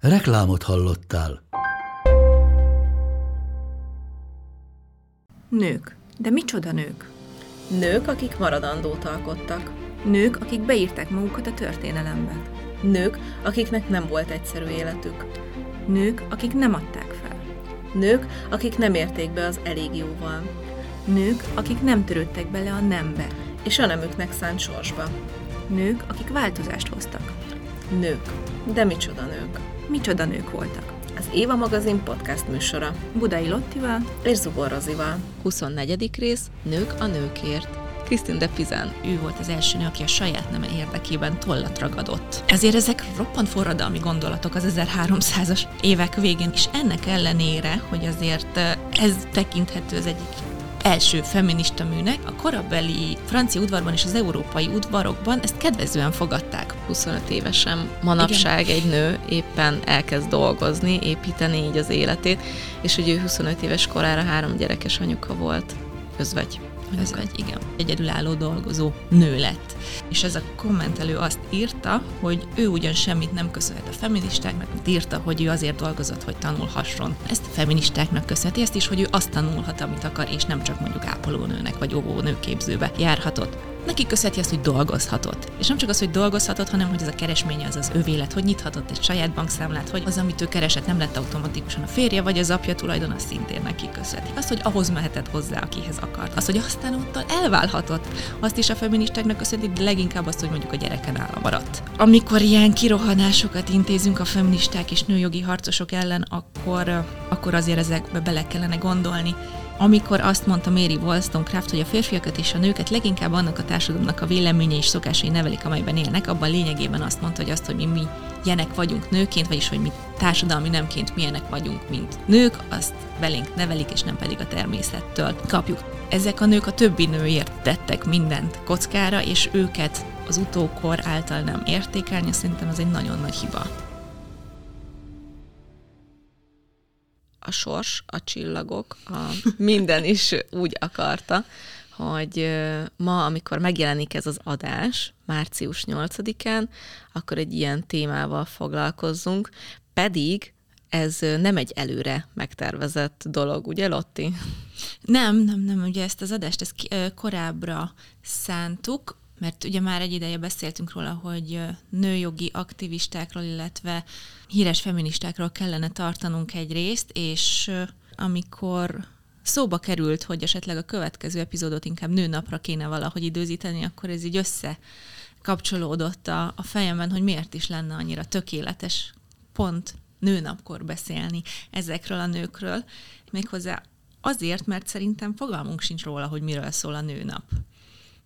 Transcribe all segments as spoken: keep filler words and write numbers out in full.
Reklámot hallottál. Nők. De micsoda nők? Nők, akik maradandót alkottak. Nők, akik beírták magukat a történelembe. Nők, akiknek nem volt egyszerű életük. Nők, akik nem adták fel. Nők, akik nem érték be az elég jóval. Nők, akik nem törődtek bele a nembe. És a nemüknek szánt sorsba. Nők, akik változást hoztak. Nők. De micsoda nők? Micsoda nők voltak? Az Éva Magazin podcast műsora Budai Lottival és Zubor Rozival. huszonnegyedik rész, Nők a nőkért. Christine de Pizan. Ő volt az első nő, aki a saját neme érdekében tollat ragadott. Ezért ezek roppant forradalmi gondolatok az ezerháromszázas évek végén, és ennek ellenére, hogy azért ez tekinthető az egyik első feminista műnek, a korabeli francia udvarban és az európai udvarokban ezt kedvezően fogadták. huszonöt évesen manapság igen. Egy nő éppen elkezd dolgozni, építeni így az életét, és hogy ő huszonöt éves korára három gyerekes anyuka volt. Özvegy. Özvegy, igen. Egyedülálló dolgozó nő lett. És ez a kommentelő azt írta, hogy ő ugyan semmit nem köszönhet a feministáknak, mert írta, hogy ő azért dolgozott, hogy tanulhasson. Ezt a feministáknak köszönheti, ezt is, hogy ő azt tanulhat, amit akar, és nem csak mondjuk ápolónőnek vagy óvónőképzőbe járhatott. Neki köszönheti azt, hogy dolgozhatott. És nem csak az, hogy dolgozhatott, hanem hogy ez a keresménye az az övé lett, hogy nyithatott egy saját bankszámlát, hogy az, amit ő keresett, nem lett automatikusan a férje, vagy az apja tulajdon, azt szintén neki köszönheti. Azt, hogy ahhoz mehetett hozzá, akihez akart. Azt, hogy aztán ottal elválhatott. Azt is a feministáknak köszönheti, de leginkább azt, hogy mondjuk a gyereke nála maradt. Amikor ilyen kirohanásokat intézünk a feministák és nőjogi harcosok ellen, akkor, akkor azért ezekbe bele kellene gondolni. Amikor azt mondta Mary Wollstonecraft, hogy a férfiakat és a nőket leginkább annak a társadalomnak a véleménye és szokásai nevelik, amelyben élnek, abban lényegében azt mondta, hogy azt, hogy mi, mi ilyenek vagyunk nőként, vagyis hogy mi társadalmi nemként milyenek vagyunk, mint nők, azt belénk nevelik, és nem pedig a természettől kapjuk. Ezek a nők a többi nőért tettek mindent kockára, és őket az utókor által nem értékelni, szerintem ez egy nagyon nagy hiba. A sors, a csillagok, a minden is úgy akarta, hogy ma, amikor megjelenik ez az adás, március nyolcadikán, akkor egy ilyen témával foglalkozzunk, pedig ez nem egy előre megtervezett dolog, ugye, Lotti? Nem, nem, nem, ugye ezt az adást ezt korábbra szántuk, mert ugye már egy ideje beszéltünk róla, hogy nőjogi aktivistákról, illetve híres feministákról kellene tartanunk egy részt, és amikor szóba került, hogy esetleg a következő epizódot inkább nőnapra kéne valahogy időzíteni, akkor ez így összekapcsolódott a, a fejemben, hogy miért is lenne annyira tökéletes pont nőnapkor beszélni ezekről a nőkről. Méghozzá azért, mert szerintem fogalmunk sincs róla, hogy miről szól a nőnap.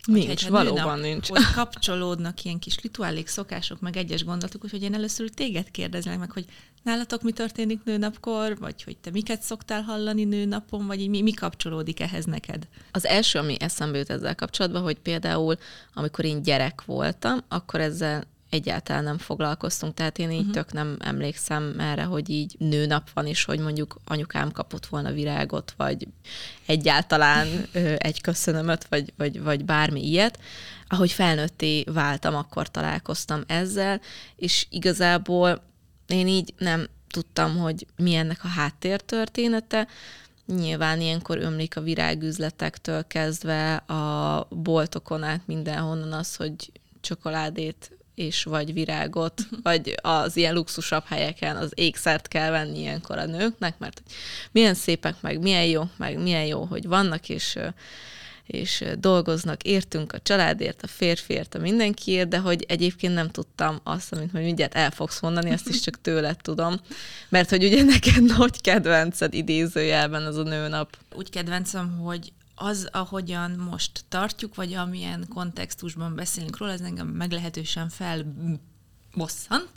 Nincs, hogyha, valóban nőnap, nincs. Hogy kapcsolódnak ilyen kis rituálék, szokások, meg egyes gondolatok, úgyhogy én először téged kérdezlek meg, hogy nálatok mi történik nőnapkor, vagy hogy te miket szoktál hallani nőnapon, vagy így mi, mi kapcsolódik ehhez neked? Az első, ami eszembe jut ezzel kapcsolatban, hogy például, amikor én gyerek voltam, akkor ezzel egyáltalán nem foglalkoztunk, tehát én így uh-huh. tök nem emlékszem erre, hogy így nőnap van, és hogy mondjuk anyukám kapott volna virágot, vagy egyáltalán ö, egy köszönömöt, vagy, vagy, vagy bármi ilyet. Ahogy felnőtté váltam, akkor találkoztam ezzel, és igazából én így nem tudtam, hogy mi ennek a háttértörténete. Nyilván ilyenkor ömlik a virágüzletektől kezdve a boltokon át mindenhonnan az, hogy csokoládét és vagy virágot, vagy az ilyen luxusabb helyeken az ékszert kell venni ilyenkor a nőknek, mert milyen szépek, meg milyen jók, meg milyen jó, hogy vannak, és, és dolgoznak, értünk a családért, a férfiért, a mindenkiért, de hogy egyébként nem tudtam azt, amit hogy mindjárt el fogsz mondani, azt is csak tőled tudom, mert hogy ugye neked nagy kedvenced idézőjelben az a nőnap. Úgy kedvencem, hogy az, ahogyan most tartjuk, vagy amilyen kontextusban beszélünk róla, ez engem meglehetősen fel bosszant,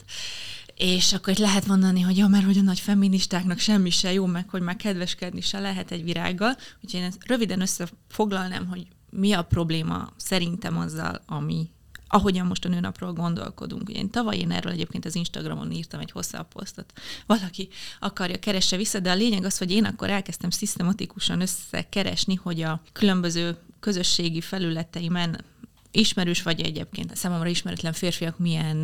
és akkor itt lehet mondani, hogy jó, mert hogy a nagy feministáknak semmi se jó, meg hogy már kedveskedni se lehet egy virággal. Úgyhogy én röviden összefoglalnám, hogy mi a probléma szerintem azzal, ami, ahogyan most a nőnapról gondolkodunk. Ugye én tavaly én erről egyébként az Instagramon írtam egy hosszabb posztot. Valaki akarja, keresse vissza, de a lényeg az, hogy én akkor elkezdtem szisztematikusan összekeresni, hogy a különböző közösségi felületeimen ismerős vagy egyébként számomra ismeretlen férfiak milyen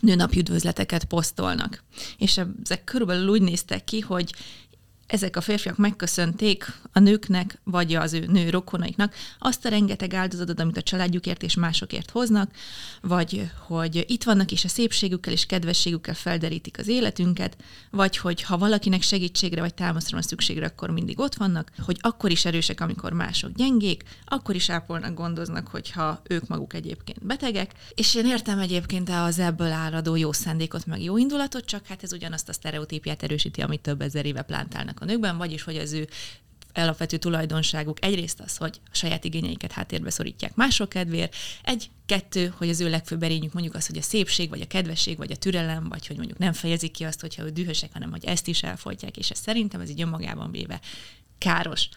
nőnapi üdvözleteket posztolnak. És ezek körülbelül úgy néztek ki, hogy ezek a férfiak megköszönték a nőknek, vagy az ő nő rokonaiknak azt a rengeteg áldozatot, amit a családjukért és másokért hoznak, vagy hogy itt vannak, és a szépségükkel és kedvességükkel felderítik az életünket, vagy hogy ha valakinek segítségre vagy támaszra van szükségre, akkor mindig ott vannak, hogy akkor is erősek, amikor mások gyengék, akkor is ápolnak, gondoznak, hogyha ők maguk egyébként betegek. És én értem egyébként az ebből áradó jó szándékot, meg jó indulatot, csak hát ez ugyanazt a sztereotípiát erősíti, amit több ezer éve plántálnak a nőkben, vagyis hogy az ő alapvető tulajdonságuk egyrészt az, hogy a saját igényeiket háttérbe szorítják mások kedvéért, egy, kettő, hogy az ő legfőbb erényük mondjuk az, hogy a szépség, vagy a kedvesség, vagy a türelem, vagy hogy mondjuk nem fejezik ki azt, hogyha ő dühösek, hanem hogy ezt is elfogyják, és ez szerintem ez így önmagában véve káros.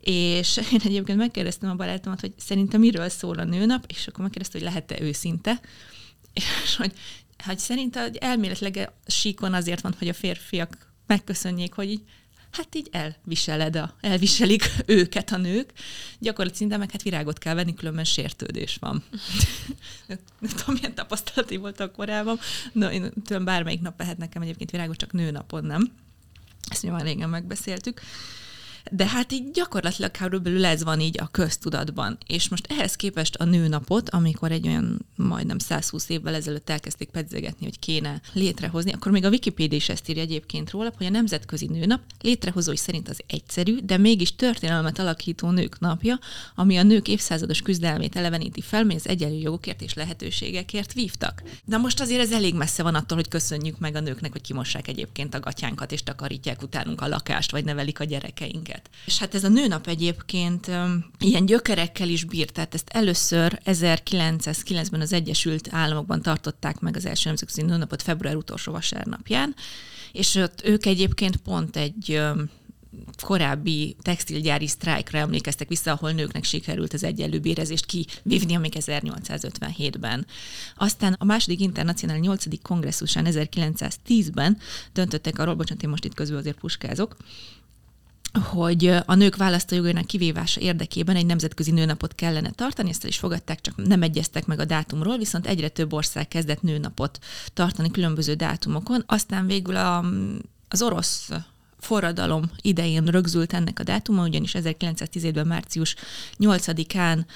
És én egyébként megkérdeztem a barátomat, hogy szerintem miről szól a nőnap, és akkor megkérdeztem, hogy lehet-e őszinte, és hogy, hogy szerintem elméletileg síkon azért van, hogy a férfiak megköszönjék, hogy így hát így elviseled a, elviselik őket a nők. Gyakorlatilag szinte meg hát virágot kell venni, különben sértődés van. Nem tudom, milyen tapasztalati volt a korában. Na, én tőlem bármelyik nap lehet nekem egyébként virágot, csak nőnapon nem. Ezt mi már régen megbeszéltük. De hát így gyakorlatilag körülbelül ez van így a köztudatban. És most ehhez képest a nőnapot, amikor egy olyan majdnem százhúsz évvel ezelőtt elkezdték pedzegetni, hogy kéne létrehozni, akkor még a Wikipédia is ezt írja egyébként róla, hogy a Nemzetközi Nőnap létrehozói szerint az egyszerű, de mégis történelmet alakító nők napja, ami a nők évszázados küzdelmét eleveníti fel, mi az egyenlő jogokért és lehetőségekért vívtak. De most azért ez elég messze van attól, hogy köszönjük meg a nőknek, hogy kimossák egyébként a gatyánkat, és takarítják utánunk a lakást, vagy nevelik a gyerekeinket. És hát ez a nőnap egyébként um, ilyen gyökerekkel is bír, tehát ezt először ezerkilencszázkilencben az Egyesült Államokban tartották meg az első nemzetközi nőnapot február utolsó vasárnapján, és ott ők egyébként pont egy um, korábbi textilgyári sztrájkra emlékeztek vissza, ahol nőknek sikerült az egyenlő bérezést kivívni, amíg ezernyolcszázötvenhétben. Aztán a második internacionál nyolcadik kongresszusán ezerkilencszáztízben döntöttek arról, bocsánat, én most itt közül azért puskázok, hogy a nők választójogainak kivívása érdekében egy nemzetközi nőnapot kellene tartani, ezt el is fogadták, csak nem egyeztek meg a dátumról, viszont egyre több ország kezdett nőnapot tartani különböző dátumokon. Aztán végül a, az orosz forradalom idején rögzült ennek a dátuma, ugyanis ezerkilencszáztizenben március nyolcadikán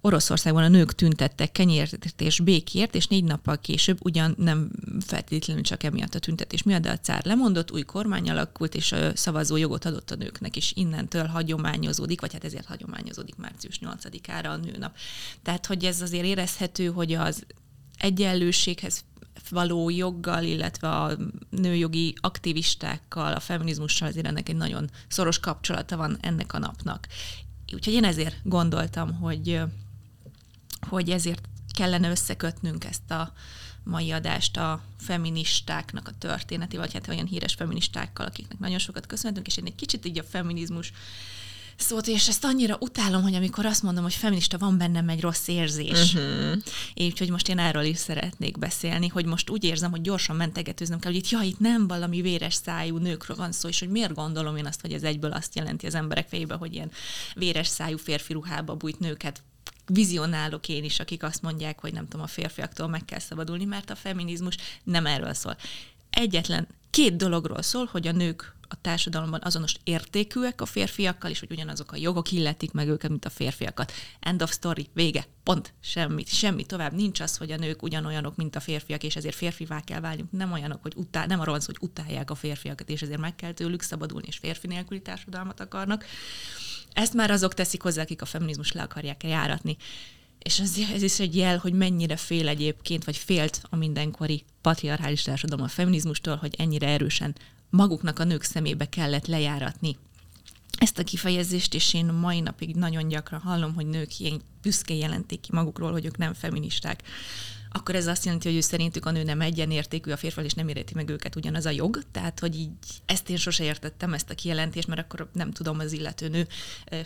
Oroszországban a nők tüntettek kenyérért és békért, és négy nappal később, ugyan nem feltétlenül csak emiatt a tüntetés miatt, de a cár lemondott, új kormány alakult, és szavazó jogot adott a nőknek, és innentől hagyományozódik, vagy hát ezért hagyományozódik március nyolcadikára a nőnap. Tehát, hogy ez azért érezhető, hogy az egyenlőséghez való joggal, illetve a nőjogi aktivistákkal, a feminizmussal azért ennek egy nagyon szoros kapcsolata van ennek a napnak. Úgyhogy én ezért gondoltam, hogy, hogy ezért kellene összekötnünk ezt a mai adást a feministáknak a történeti, vagy hát olyan híres feministákkal, akiknek nagyon sokat köszönhetünk, és én egy kicsit így a feminizmus szóval, és ezt annyira utálom, hogy amikor azt mondom, hogy feminista, van bennem egy rossz érzés. Uh-huh. Én, úgyhogy most én erről is szeretnék beszélni, hogy most úgy érzem, hogy gyorsan mentegetőznöm kell, hogy itt, ja, itt nem valami véres szájú nőkről van szó, és hogy miért gondolom én azt, hogy ez egyből azt jelenti az emberek fejébe, hogy ilyen véres szájú férfi ruhába bújt nőket vizionálok én is, akik azt mondják, hogy nem tudom, a férfiaktól meg kell szabadulni, mert a feminizmus nem erről szól. Egyetlen két dologról szól, hogy a nők a társadalomban azonos értékűek a férfiakkal, és hogy ugyanazok a jogok illetik meg őket, mint a férfiakat. End of story, vége, pont, semmit, semmi tovább. Nincs az, hogy a nők ugyanolyanok, mint a férfiak, és ezért férfivá kell válni. Nem olyanok, hogy utál, nem arról van szó, hogy utálják a férfiakat, és ezért meg kell tőlük szabadulni, és férfi nélküli társadalmat akarnak. Ezt már azok teszik hozzá, akik a feminizmus le akarják járatni. És ez, ez is egy jel, hogy mennyire fél egyébként, vagy félt a mindenkori patriarchális társadalom a feminizmustól, hogy ennyire erősen maguknak a nők szemébe kellett lejáratni. Ezt a kifejezést is én mai napig nagyon gyakran hallom, hogy nők ilyen büszkén jelentik ki magukról, hogy ők nem feministák. akkor ez azt jelenti, hogy ő szerintük a nő nem egyenértékű a férfival, és nem érheti meg őket ugyanaz a jog. Tehát, hogy így ezt én sose értettem, ezt a kijelentést, mert akkor nem tudom, az illető nő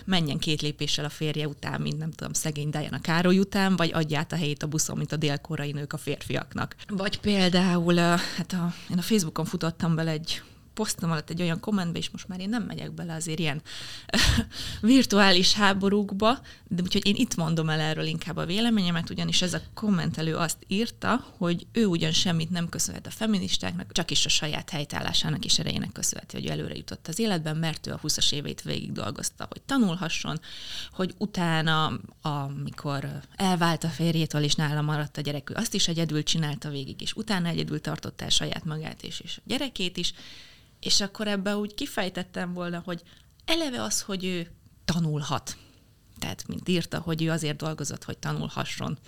menjen két lépéssel a férje után, mint nem tudom, szegény Diana Károly után, vagy adja át a helyét a buszon, mint a délkorai nők a férfiaknak. Vagy például, hát a, én a Facebookon futottam bele egy posztom alatt egy olyan kommentbe, és most már én nem megyek bele azért ilyen virtuális háborúkba, de úgyhogy én itt mondom el erről inkább a véleményemet, ugyanis ez a kommentelő azt írta, hogy ő ugyan semmit nem köszönhet a feministáknak, csak is a saját helytállásának és erejének köszönheti, hogy előre jutott az életben, mert ő a huszas éveit végig dolgozta, hogy tanulhasson, hogy utána, amikor elvált a férjétől és nála maradt a gyerek, ő azt is egyedül csinálta végig, és utána egyedül tartotta el saját magát és, és a gyerekét is. És akkor ebben úgy kifejtettem volna, hogy eleve az, hogy ő tanulhat. Tehát, mint írta, hogy ő azért dolgozott, hogy tanulhasson,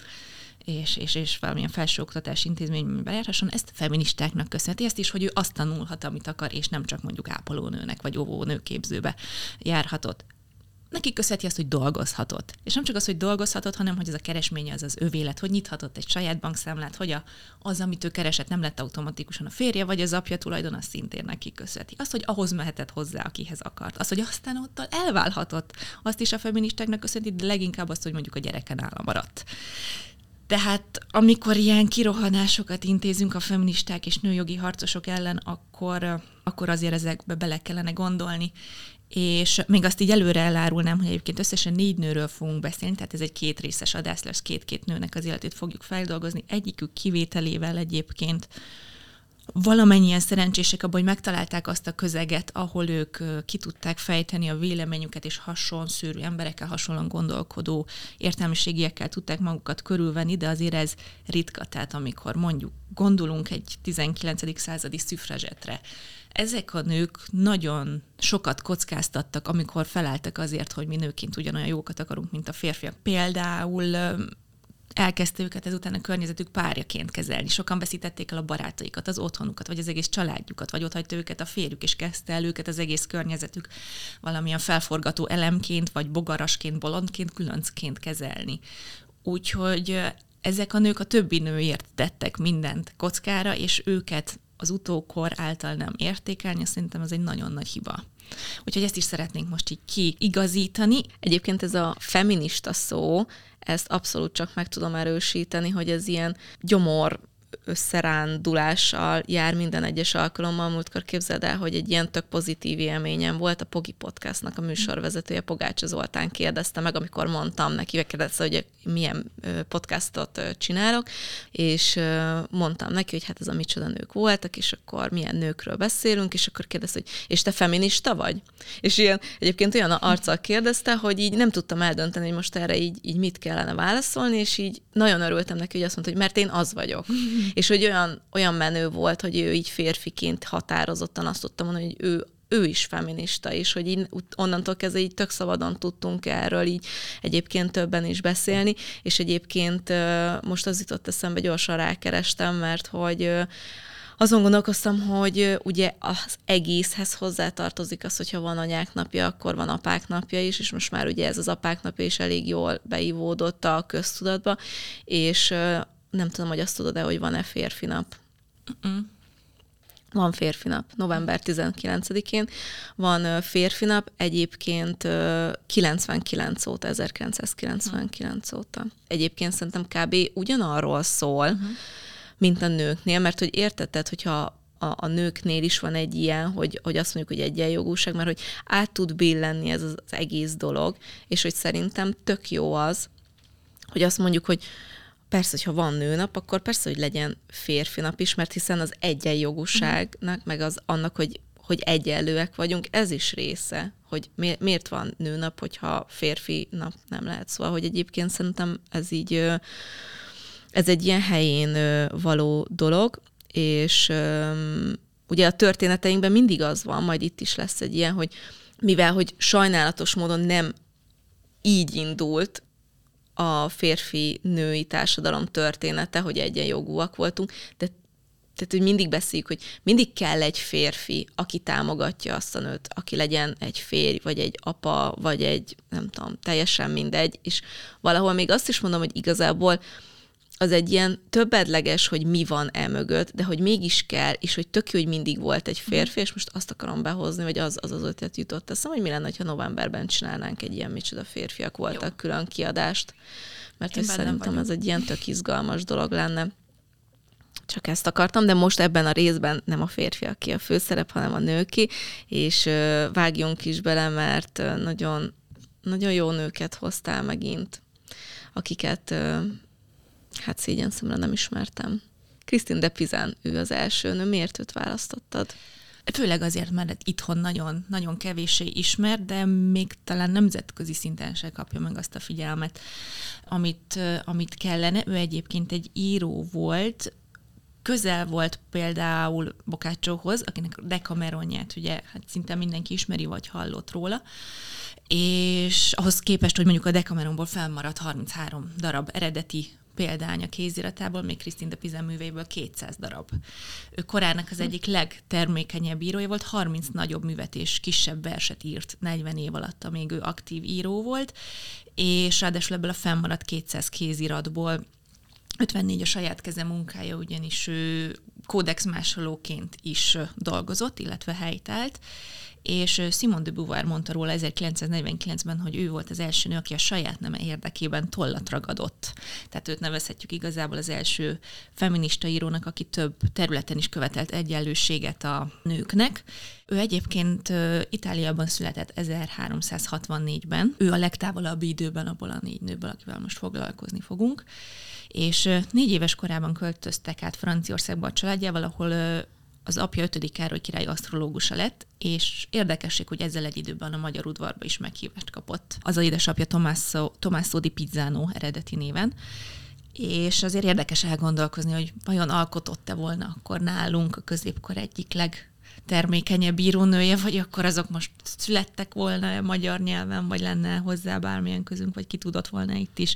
és, és, és valamilyen felsőoktatási intézményben bejárhasson, ezt feministáknak köszönheti, ezt is, hogy ő azt tanulhat, amit akar, és nem csak mondjuk ápolónőnek, vagy óvónőképzőbe járhatott. Neki köszönheti azt, hogy dolgozhatott. És nem csak az, hogy dolgozhatott, hanem hogy ez a keresménye az az övé lett, hogy nyithatott egy saját bankszámlát, hogy a, az, amit ő keresett, nem lett automatikusan a férje, vagy az apja tulajdon, azt szintén neki köszönheti. Azt, hogy ahhoz mehetett hozzá, akihez akart. Azt, hogy aztán ottal elválhatott. Azt is a feministáknak köszönheti, de leginkább azt, hogy mondjuk a gyereken nála maradt. Tehát amikor ilyen kirohanásokat intézünk a feministák és nőjogi harcosok ellen, akkor, akkor azért ezekbe bele kellene gondolni. És még azt így előre elárulnám, hogy egyébként összesen négy nőről fogunk beszélni, tehát ez egy két részes adás lesz, két-két nőnek az életét fogjuk feldolgozni, egyikük kivételével egyébként. Valamennyien szerencsések abban, hogy megtalálták azt a közeget, ahol ők ki tudták fejteni a véleményüket, és hasonszőrű emberekkel, hasonlóan gondolkodó értelmiségiekkel tudták magukat körülvenni, de azért ez ritka. Tehát amikor mondjuk gondolunk egy tizenkilencedik századi szüfrazsetre, ezek a nők nagyon sokat kockáztattak, amikor felálltak azért, hogy mi nőként ugyanolyan jókat akarunk, mint a férfiak. Például elkezdte őket ezután a környezetük párjaként kezelni. Sokan veszítették el a barátaikat, az otthonukat, vagy az egész családjukat, vagy otthagyta őket a férjük, és kezdte el őket az egész környezetük valamilyen felforgató elemként, vagy bogarasként, bolondként, különcként kezelni. Úgyhogy ezek a nők a többi nőért tettek mindent kockára, és őket az utókor által nem értékelni, szerintem ez egy nagyon nagy hiba. Úgyhogy ezt is szeretnénk most így kiigazítani. Egyébként ez a feminista szó, ezt abszolút csak meg tudom erősíteni, hogy ez ilyen gyomor összerándulással jár minden egyes alkalommal. Múltkor képzeld el, hogy egy ilyen tök pozitív élményem volt, a Pogi podcastnak a műsorvezetője, Pogácsa Zoltán kérdezte meg, amikor mondtam neki, megkérdezte, hogy milyen podcastot csinálok, és mondtam neki, hogy hát ez a micsoda nők voltak, és akkor milyen nőkről beszélünk, és akkor kérdezte, hogy és te feminista vagy? És ilyen, egyébként olyan arccal kérdezte, hogy így nem tudtam eldönteni, hogy most erre így, így mit kellene válaszolni, és így nagyon örültem neki, hogy azt mondta, hogy mert én az vagyok. És hogy olyan, olyan menő volt, hogy ő így férfiként határozottan azt tudta mondani, hogy ő, ő is feminista, és hogy így onnantól kezdve így tök szabadon tudtunk erről így egyébként többen is beszélni, és egyébként most az jutott eszembe, gyorsan rákerestem, mert hogy azon gondolkoztam, hogy ugye az egészhez hozzátartozik az, hogyha van anyák napja, akkor van apák napja is, és most már ugye ez az apák napja is elég jól beivódott a köztudatba, és nem tudom, hogy azt tudod-e, hogy van-e férfi nap. Uh-uh. Van férfi nap. november tizenkilencedikén van férfi nap, egyébként kilencvenkilenc óta, ezerkilencszázkilencvenkilenc uh-huh. óta. Egyébként szerintem kb. Ugyanarról szól, uh-huh. mint a nőknél, mert hogy értetted, hogyha a, a nőknél is van egy ilyen, hogy, hogy azt mondjuk, hogy egyenjogúság, mert hogy át tud billenni ez az egész dolog, és hogy szerintem tök jó az, hogy azt mondjuk, hogy persze, hogyha van nőnap, akkor persze, hogy legyen férfi nap is, mert hiszen az egyenjogúságnak, meg az annak, hogy, hogy egyenlőek vagyunk, ez is része, hogy miért van nőnap, hogyha férfi nap nem lehet. Szóval, hogy egyébként szerintem ez így, ez egy ilyen helyén való dolog, és ugye a történeteinkben mindig az van, majd itt is lesz egy ilyen, hogy mivel, hogy sajnálatos módon nem így indult a férfi-női társadalom története, hogy egyenjogúak voltunk, de tehát, hogy mindig beszéljük, hogy mindig kell egy férfi, aki támogatja azt a nőt, aki legyen egy férj, vagy egy apa, vagy egy, nem tudom, teljesen mindegy, és valahol még azt is mondom, hogy igazából az egy ilyen többedleges, hogy mi van e mögött, de hogy mégis kell, és hogy tök jó, hogy mindig volt egy férfi, és most azt akarom behozni, vagy az az, az ötlet jutott eszem, hogy mi lenne, ha novemberben csinálnánk egy ilyen micsoda férfiak voltak jó. külön kiadást, mert hogy szerintem ez egy ilyen tök izgalmas dolog lenne. Csak ezt akartam, de most ebben a részben nem a férfiaké a főszerep, hanem a nőké, és vágjunk is bele, mert nagyon, nagyon jó nőket hoztál megint, akiket hát szégyenszemre nem ismertem. Christine de Pizan, ő az első nő. Miért őt választottad? Főleg azért, mert itthon nagyon, nagyon kevéssé ismert, de még talán nemzetközi szinten se kapja meg azt a figyelmet, amit, amit kellene. Ő egyébként egy író volt, közel volt például Boccacciohoz, akinek Decameronját ugye hát szinte mindenki ismeri, vagy hallott róla, és ahhoz képest, hogy mondjuk a Decameronból felmaradt harminchárom darab eredeti példány a kéziratából, még Christine de Pizan művéből kétszáz darab. Ő korának az egyik legtermékenyebb írója volt, harminc nagyobb művet és kisebb verset írt negyven év alatt, amíg ő aktív író volt, és ráadásul ebből a felmaradt kétszáz kéziratból ötvennégy a saját keze munkája, ugyanis ő kódexmásolóként is dolgozott, illetve helytált, és Simone de Beauvoir mondta róla ezerkilencszáznegyvenkilencben, hogy ő volt az első nő, aki a saját neme érdekében tollat ragadott. Tehát őt nevezhetjük igazából az első feminista írónak, aki több területen is követelt egyenlőséget a nőknek. Ő egyébként Itáliában született ezerháromszázhatvannégyben. Ő a legtávolabbi időben abból a négy nőből, akivel most foglalkozni fogunk. És négy éves korában költöztek át Franciaországba a családjával, ahol az apja ötödik Károly király asztrológusa lett, és érdekesség, hogy ezzel egy időben a magyar udvarba is meghívást kapott. Az a édesapja Tomászó, Tomászó di Pizzánó eredeti néven, és azért érdekes elgondolkozni, hogy vajon alkotott-e volna akkor nálunk a középkor egyik legtermékenyebb írónője, vagy akkor azok most születtek volna magyar nyelven, vagy lenne hozzá bármilyen közünk, vagy ki tudott volna itt is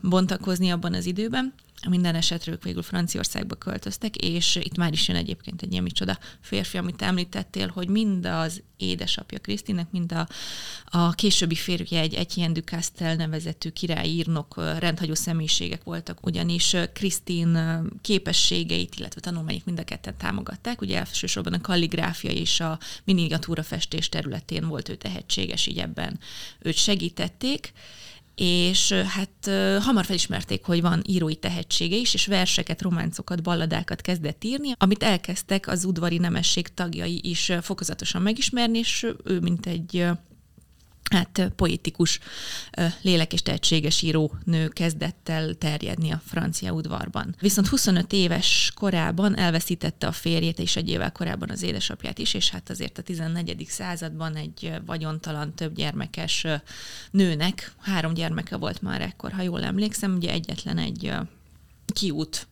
bontakozni abban az időben. Minden esetre ők végül Franciaországba költöztek, és itt már is jön egyébként egy ilyen micsoda férfi, amit említettél, hogy mind az édesapja Krisztinnek, mind a, a későbbi férje, egy Etienne du Castel nevezetű királyírnok, rendhagyó személyiségek voltak, ugyanis Christine képességeit, illetve tanulmányait mind a ketten támogatták. Ugye elsősorban a kalligráfia és a miniatúra festés területén volt ő tehetséges, így ebben őt segítették, és hát hamar felismerték, hogy van írói tehetsége is, és verseket, románcokat, balladákat kezdett írni, amit elkezdtek az udvari nemesség tagjai is fokozatosan megismerni, és ő mint egy hát poétikus, lélek és tehetséges írónő kezdett el terjedni a francia udvarban. Viszont huszonöt éves korában elveszítette a férjét, és egy évvel korábban az édesapját is, és hát azért a tizennegyedik században egy vagyontalan, többgyermekes nőnek, három gyermeke volt már ekkor, ha jól emlékszem, ugye egyetlen egy kiút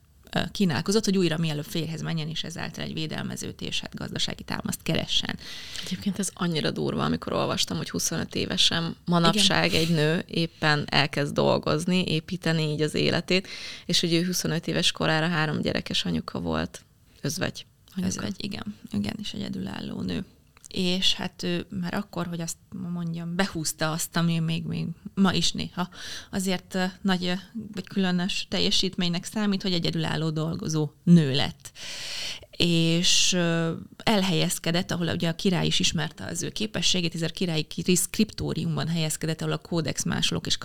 kínálkozott, hogy újra mielőbb férhez menjen, és ezáltal egy védelmezőt és hát gazdasági támaszt keressen. Egyébként ez annyira durva, amikor olvastam, hogy huszonöt évesen manapság igen. egy nő éppen elkezd dolgozni, építeni így az életét, és hogy ő huszonöt éves korára három gyerekes anyuka volt. Özvegy. Anyuka. Özvegy, igen. Igen, és egyedülálló nő. És hát ő már akkor, hogy azt mondjam, behúzta azt, ami még, még ma is néha azért nagy, vagy különös teljesítménynek számít, hogy egyedülálló dolgozó nő lett. És elhelyezkedett, ahol ugye a király is ismerte az ő képességét, ezért királyi skriptóriumban helyezkedett, ahol a kódexmásolók és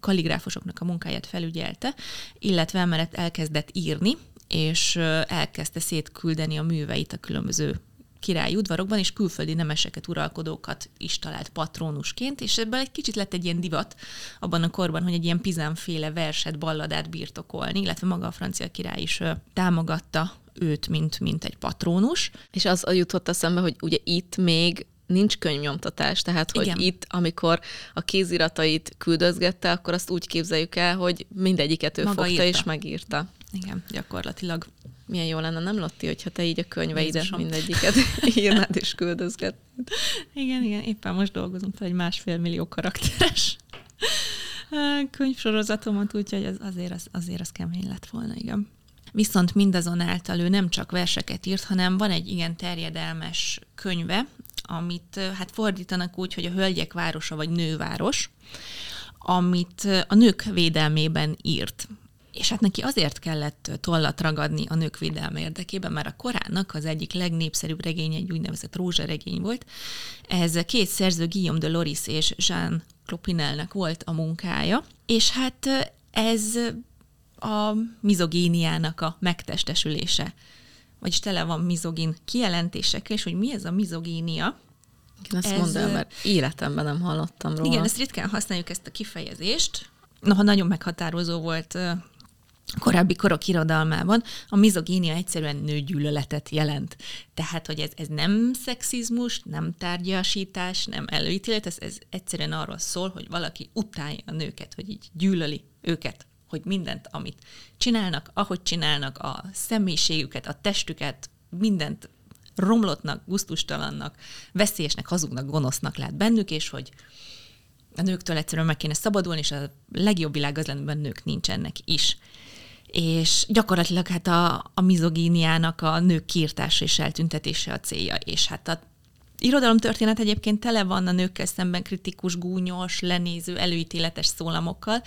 kalligráfosoknak a munkáját felügyelte, illetve emellett elkezdett írni, és elkezdte szétküldeni a műveit a különböző királyi udvarokban, és külföldi nemeseket, uralkodókat is talált patrónusként, és ebből egy kicsit lett egy ilyen divat abban a korban, hogy egy ilyen Pizánféle verset, balladát birtokolni, illetve maga a francia király is támogatta őt, mint, mint egy patrónus. És az jutott eszembe, hogy ugye itt még nincs könyvnyomtatás, tehát hogy igen. itt, amikor a kéziratait küldözgette, akkor azt úgy képzeljük el, hogy mindegyiket ő maga fogta írta. És megírta. Igen, gyakorlatilag. Milyen jó lenne, nem Lotti, hogyha te így a könyveidet mindegyiket írnád és küldözgetnéd. Igen, igen, éppen most dolgozom fel egy másfél millió karakteres könyvsorozatomat, úgyhogy az, azért, az, azért az kemény lett volna, igen. Viszont mindazonáltal ő nem csak verseket írt, hanem van egy igen terjedelmes könyve, amit hát fordítanak úgy, hogy a Hölgyek városa vagy Nőváros, amit a nők védelmében írt. és hát neki azért kellett tollat ragadni a nők védelme érdekében, mert a korának az egyik legnépszerűbb regény egy úgynevezett rózsaregény volt. Ez két szerző, Guillaume de Loris és Jean Clopinelnek volt a munkája, és hát ez a mizogéniának a megtestesülése. Vagyis tele van mizogén kijelentésekkel, és hogy mi ez a mizogénia. Igen, ezt ez... mondd el, mert életemben nem hallottam róla. Igen, ezt ritkán használjuk, ezt a kifejezést. Noha nagyon meghatározó volt korábbi korok irodalmában, a mizogénia egyszerűen nőgyűlöletet jelent. Tehát, hogy ez, ez nem szexizmus, nem tárgyasítás, nem előítélet, ez, ez egyszerűen arról szól, hogy valaki utálja a nőket, hogy így gyűlöli őket, hogy mindent, amit csinálnak, ahogy csinálnak, a személyiségüket, a testüket, mindent romlottnak, gusztustalannak, veszélyesnek, hazugnak, gonosznak lát bennük, és hogy a nőktől egyszerűen meg kéne szabadulni, és a legjobb világ az lenne, nők nincsenek is. És gyakorlatilag hát a, a mizogíniának a nők kiirtása és eltüntetése a célja. És hát a irodalomtörténet egyébként tele van a nőkkel szemben kritikus, gúnyos, lenéző, előítéletes szólamokkal.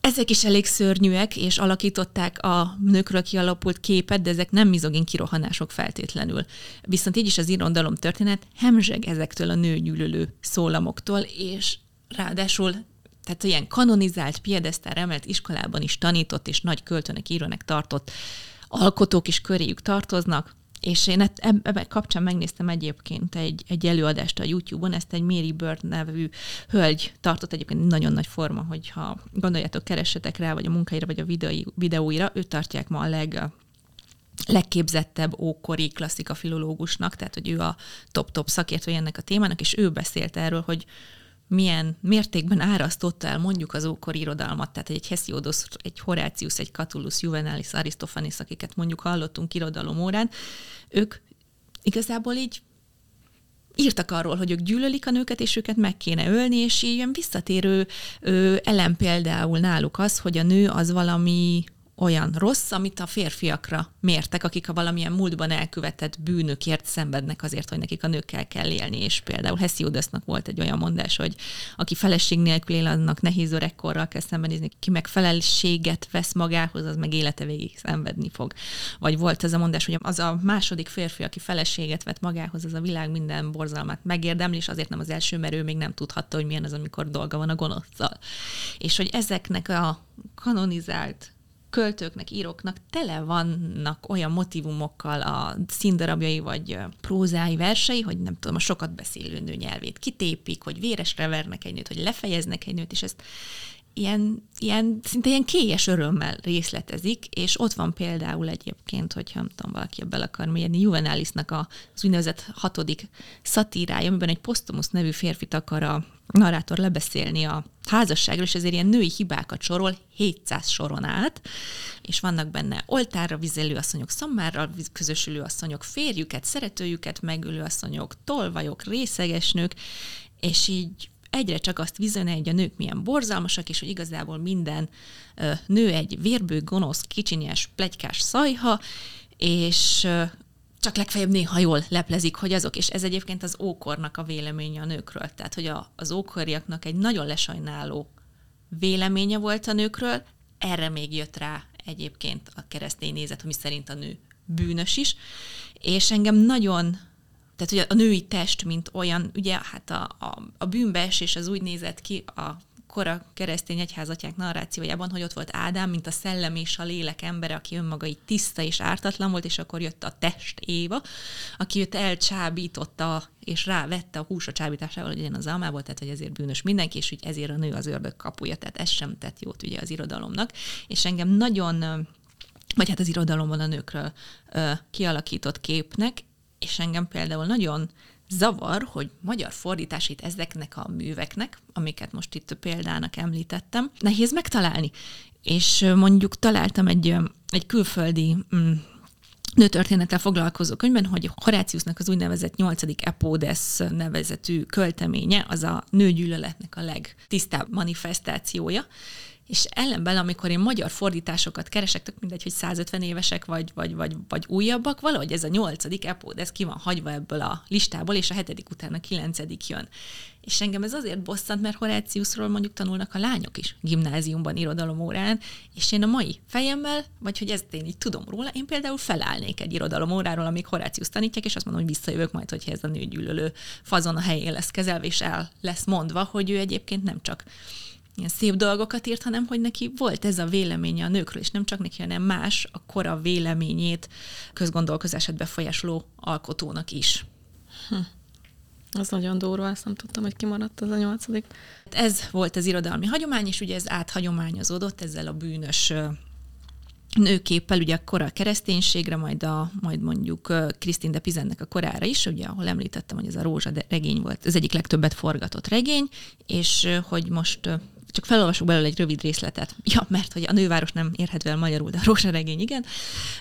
Ezek is elég szörnyűek, és alakították a nőkről kialapult képet, de ezek nem mizogén kirohanások feltétlenül. Viszont így is az irodalomtörténet hemzseg ezektől a nőgyűlölő szólamoktól, és ráadásul tehát ilyen kanonizált, piedesztára emelt iskolában is tanított, és nagy költőnek, írónak tartott alkotók is köréjük tartoznak, és én ebben kapcsán megnéztem egyébként egy, egy előadást a YouTube-on, ezt egy Mary Bird nevű hölgy tartott, egyébként nagyon nagy forma, hogyha gondoljátok, keressetek rá, vagy a munkáira, vagy a videóira, ő tartják ma a leg, legképzettebb ókori klasszika filológusnak, tehát hogy ő a top-top szakértője ennek a témának, és ő beszélt erről, hogy milyen mértékben árasztotta el mondjuk az ókori irodalmat, tehát egy Hesiodos, egy Horácius, egy Catulus, Juvenalis, Aristofanis, akiket mondjuk hallottunk irodalom órán, ők igazából így írtak arról, hogy ők gyűlölik a nőket, és őket meg kéne ölni, és ilyen visszatérő elem például náluk az, hogy a nő az valami olyan rossz, amit a férfiakra mértek, akik a valamilyen múltban elkövetett bűnökért szenvednek azért, hogy nekik a nőkkel kell élni, és például Hesiodosnak volt egy olyan mondás, hogy aki feleség nélkül él, annak nehéz öregkorral kell szembenézni, ki meg felelséget vesz magához, az meg élete végig szenvedni fog. Vagy volt ez a mondás, hogy az a második férfi, aki feleséget vett magához, az a világ minden borzalmát megérdemli, és azért nem az első, mert ő még nem tudhatta, hogy milyen az, amikor dolga van a gonoszszal. És hogy ezeknek a kanonizált költőknek, íróknak tele vannak olyan motivumokkal a színdarabjai vagy prózái versei, hogy nem tudom, a sokat beszélő nő nyelvét kitépik, hogy véresre vernek egy nőt, hogy lefejeznek egy nőt, és ezt ilyen, ilyen szinte ilyen kélyes örömmel részletezik, és ott van például egyébként, hogyha nem tudom, valaki ebből akar mérni, Juvenalisnak az úgynevezett hatodik szatírája, amiben egy Postumus nevű férfit akar a narrátor lebeszélni a házasságról, és ezért ilyen női hibákat sorol hétszáz soron át, és vannak benne oltárra vizelő asszonyok, szammárral közösülő asszonyok, férjüket, szeretőjüket megölő asszonyok, tolvajok, részeges nők, és így egyre csak azt vizionálja, hogy a nők milyen borzalmasak, és hogy igazából minden ö, nő egy vérbő, gonosz, kicsinyes, pletykás szajha, és ö, csak legfeljebb néha jól leplezik, hogy azok, és ez egyébként az ókornak a véleménye a nőkről. Tehát, hogy a, az ókoriaknak egy nagyon lesajnáló véleménye volt a nőkről, erre még jött rá egyébként a keresztény nézet, ami szerint a nő bűnös is, és engem nagyon... Tehát, hogy a női test, mint olyan, ugye, hát a, a, a bűnbeesés az úgy nézett ki a kora keresztény egyházatyák narrációjában, hogy ott volt Ádám, mint a szellem és a lélek embere, aki önmaga így tiszta és ártatlan volt, és akkor jött a test Éva, aki őt elcsábította, és rávette a hús a csábításával, ugye az almából, tehát hogy ezért bűnös mindenki, és úgy ezért a nő az ördög kapuja, tehát ez sem tett jót ugye az irodalomnak, és engem nagyon, vagy hát az irodalomban a nőkről kialakított képnek, és engem például nagyon zavar, hogy magyar fordításait ezeknek a műveknek, amiket most itt példának említettem, nehéz megtalálni. És mondjuk találtam egy, egy külföldi mm, nőtörténettel foglalkozó könyvben, hogy Horáciusnak az úgynevezett nyolcadik Epódesz nevezetű költeménye, az a nőgyűlöletnek a legtisztább manifestációja, és ellenben, amikor én magyar fordításokat keresek, tök mindegy, hogy százötven évesek vagy, vagy, vagy, vagy újabbak, valahogy ez a nyolcadik epód, ez ki van hagyva ebből a listából, és a hetedik után a kilencedik jön. És engem ez azért bosszant, mert Horáciusról mondjuk tanulnak a lányok is gimnáziumban, irodalomórán, és én a mai fejemmel, vagy hogy ezt én így tudom róla, én például felállnék egy irodalomóráról, amíg Horácius tanítják, és azt mondom, hogy visszajövök majd, hogyha ez a nőgyűlölő fazon a helyén lesz kezelve, és el lesz mondva, hogy ő egyébként nem csak ilyen szép dolgokat írt, hanem hogy neki volt ez a véleménye a nőkről, és nem csak neki, hanem más a kora véleményét közgondolkozását befolyásoló alkotónak is. Hm. Az nagyon durva, azt nem tudtam, hogy kimaradt az a nyolcadik. Ez volt az irodalmi hagyomány, és ugye ez áthagyományozódott ezzel a bűnös nőképpel, ugye akkor a kereszténységre, majd, a, majd mondjuk Christine de Pizannek a korára is, ugye ahol említettem, hogy ez a rózsaregény volt az egyik legtöbbet forgatott regény, és hogy most... Csak felolvasok belőle egy rövid részletet. Ja, mert hogy a nőváros nem érhető el magyarul, de a rózsaregény, igen.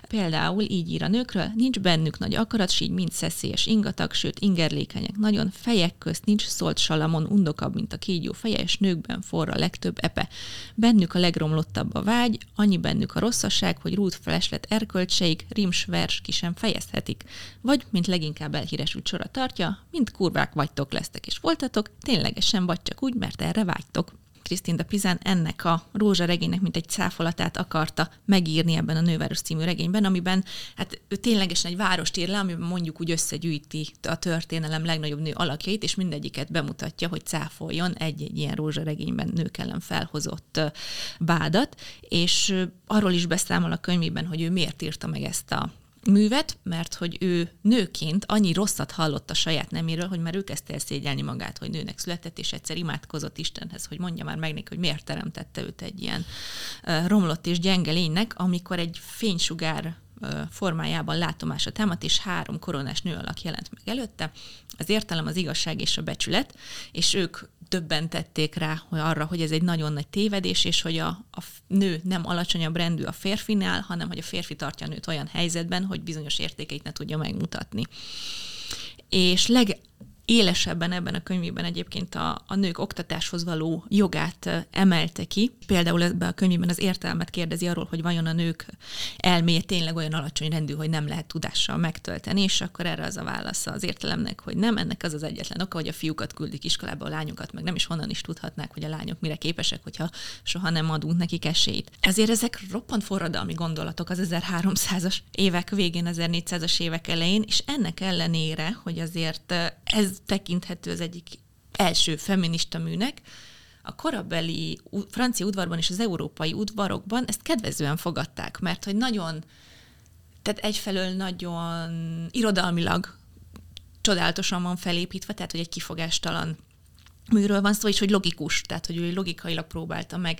Például így ír a nőkről, nincs bennük nagy akarat, s így mind szeszélyes ingatak, sőt ingerlékenyek nagyon, fejek közt nincs szólt salamon, undokabb, mint a kígyó feje, és nőkben forra legtöbb epe. Bennük a legromlottabb a vágy, annyi bennük a rosszasság, hogy rút feleslet erkölcseik, rims vers ki sem fejezhetik. Vagy, mint leginkább elhíresült sora tartja, mint kurvák vagytok, lesztek és voltatok, ténylegesen vagy csak úgy, mert erre vágytok. Christine de Pizan ennek a rózsaregénynek mint egy cáfolatát akarta megírni ebben a Nőváros című regényben, amiben hát ő ténylegesen egy várost ír le, amiben mondjuk úgy összegyűjti a történelem legnagyobb nő alakjait, és mindegyiket bemutatja, hogy cáfoljon egy-egy ilyen rózsaregényben nők ellen felhozott vádat, és arról is beszámol a könyvében, hogy ő miért írta meg ezt a művet, mert hogy ő nőként annyi rosszat hallott a saját neméről, hogy már ő kezdte el szégyelni magát, hogy nőnek született, és egyszer imádkozott Istenhez, hogy mondja már meg neki, hogy miért teremtette őt egy ilyen romlott és gyenge lénynek, amikor egy fénysugár formájában látomása támadt, és három koronás nő alak jelent meg előtte, az értelem, az igazság és a becsület, és ők döbbentették rá hogy arra, hogy ez egy nagyon nagy tévedés, és hogy a, a nő nem alacsonyabb rendű a férfinál, hanem hogy a férfi tartja a nőt olyan helyzetben, hogy bizonyos értékeit ne tudja megmutatni. És leg élesebben ebben a könyvében egyébként a, a nők oktatáshoz való jogát emelte ki. Például ebben a könyvben az értelmet kérdezi arról, hogy vajon a nők elméje tényleg olyan alacsony rendű, hogy nem lehet tudással megtölteni, és akkor erre az a válasza az értelemnek, hogy nem, ennek az az egyetlen oka, hogy a fiúkat küldik iskolába, a lányokat meg nem is, honnan is tudhatnák, hogy a lányok mire képesek, hogyha soha nem adunk nekik esélyt. Ezért ezek roppant forradalmi gondolatok az ezerháromszázas évek végén, ezernégyszázas évek elején, és ennek ellenére, hogy azért ez tekinthető az egyik első feminista műnek, a korabeli francia udvarban és az európai udvarokban ezt kedvezően fogadták, mert hogy nagyon, tehát egyfelől nagyon irodalmilag csodálatosan van felépítve, tehát hogy egy kifogástalan műről van szó, és hogy logikus, tehát hogy ő logikailag próbálta meg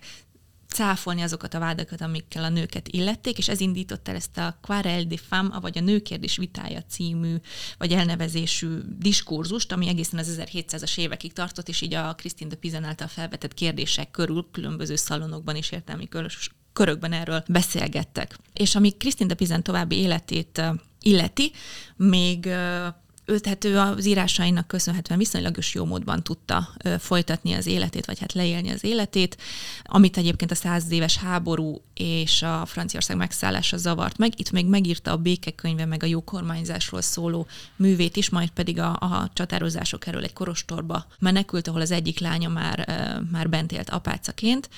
cáfolni azokat a vádakat, amikkel a nőket illették, és ez indította el ezt a Querelle des femmes, vagy a nőkérdés vitája című, vagy elnevezésű diskurzust, ami egészen az ezerhétszázas évekig tartott, és így a Christine de Pizan által felvetett kérdések körül különböző szalonokban és értelmi körökben erről beszélgettek. És ami Christine de Pizan további életét illeti, még... Ő, tehát ő az írásainak köszönhetően viszonylag is jó módban tudta folytatni az életét, vagy hát leélni az életét, amit egyébként a százéves háború és a Franciaország megszállása zavart meg. Itt még megírta a békekönyve, meg a jó kormányzásról szóló művét is, majd pedig a, a csatározások erről egy korostorba menekült, ahol az egyik lánya már, már bent élt apácaként,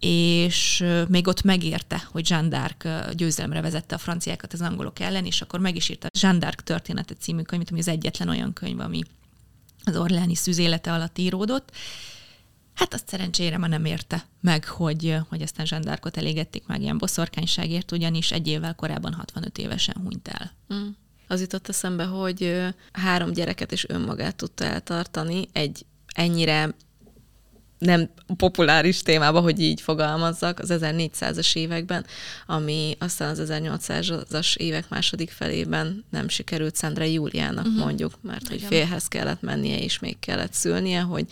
és még ott megérte, hogy Jeanne d'Arc győzelemre vezette a franciákat az angolok ellen, és akkor meg is írta Jeanne d'Arc története című könyvet, ami az egyetlen olyan könyv, ami az orleáni szűz élete alatt íródott. Hát azt szerencsére ma nem érte meg, hogy, hogy aztán Jeanne d'Arcot elégették meg ilyen boszorkányságért, ugyanis egy évvel korábban hatvanöt évesen hunyt el. Mm. Az jutott eszembe, hogy három gyereket is önmagát tudta eltartani egy ennyire nem populáris témában, hogy így fogalmazzak, az ezernégyszázas években, ami aztán az ezernyolcszázas évek második felében nem sikerült Szendre Júliának, uh-huh. mondjuk, mert igen. hogy félhez kellett mennie, és még kellett szülnie, hogy,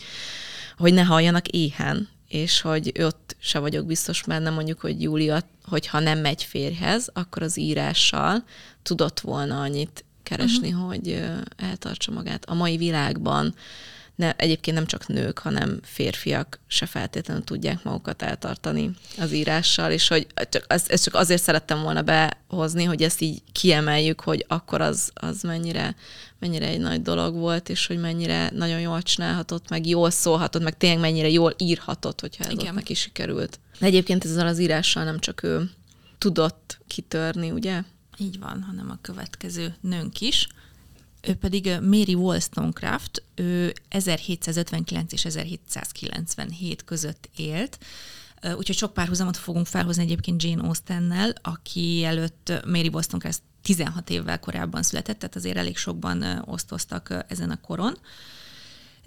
hogy ne halljanak éhen, és hogy ott se vagyok biztos benne, mondjuk, hogy Júlia, hogyha nem megy férjhez, akkor az írással tudott volna annyit keresni, uh-huh. hogy eltartsa magát a mai világban. ne, egyébként nem csak nők, hanem férfiak se feltétlenül tudják magukat eltartani az írással, és hogy csak, ezt csak azért szerettem volna behozni, hogy ezt így kiemeljük, hogy akkor az, az mennyire, mennyire egy nagy dolog volt, és hogy mennyire nagyon jól csinálhatott, meg jól szólhatott, meg tényleg mennyire jól írhatott, hogyha ez ott neki sikerült. De egyébként ezzel az írással nem csak ő tudott kitörni, ugye? Így van, hanem a következő nőnk is. Ő pedig Mary Wollstonecraft, ő ezerhétszázötvenkilenc és ezerhétszázkilencvenhét között élt, úgyhogy sok párhuzamot fogunk felhozni egyébként Jane Austennel, aki előtt Mary Wollstonecraft tizenhat évvel korábban született, tehát azért elég sokban osztoztak ezen a koron,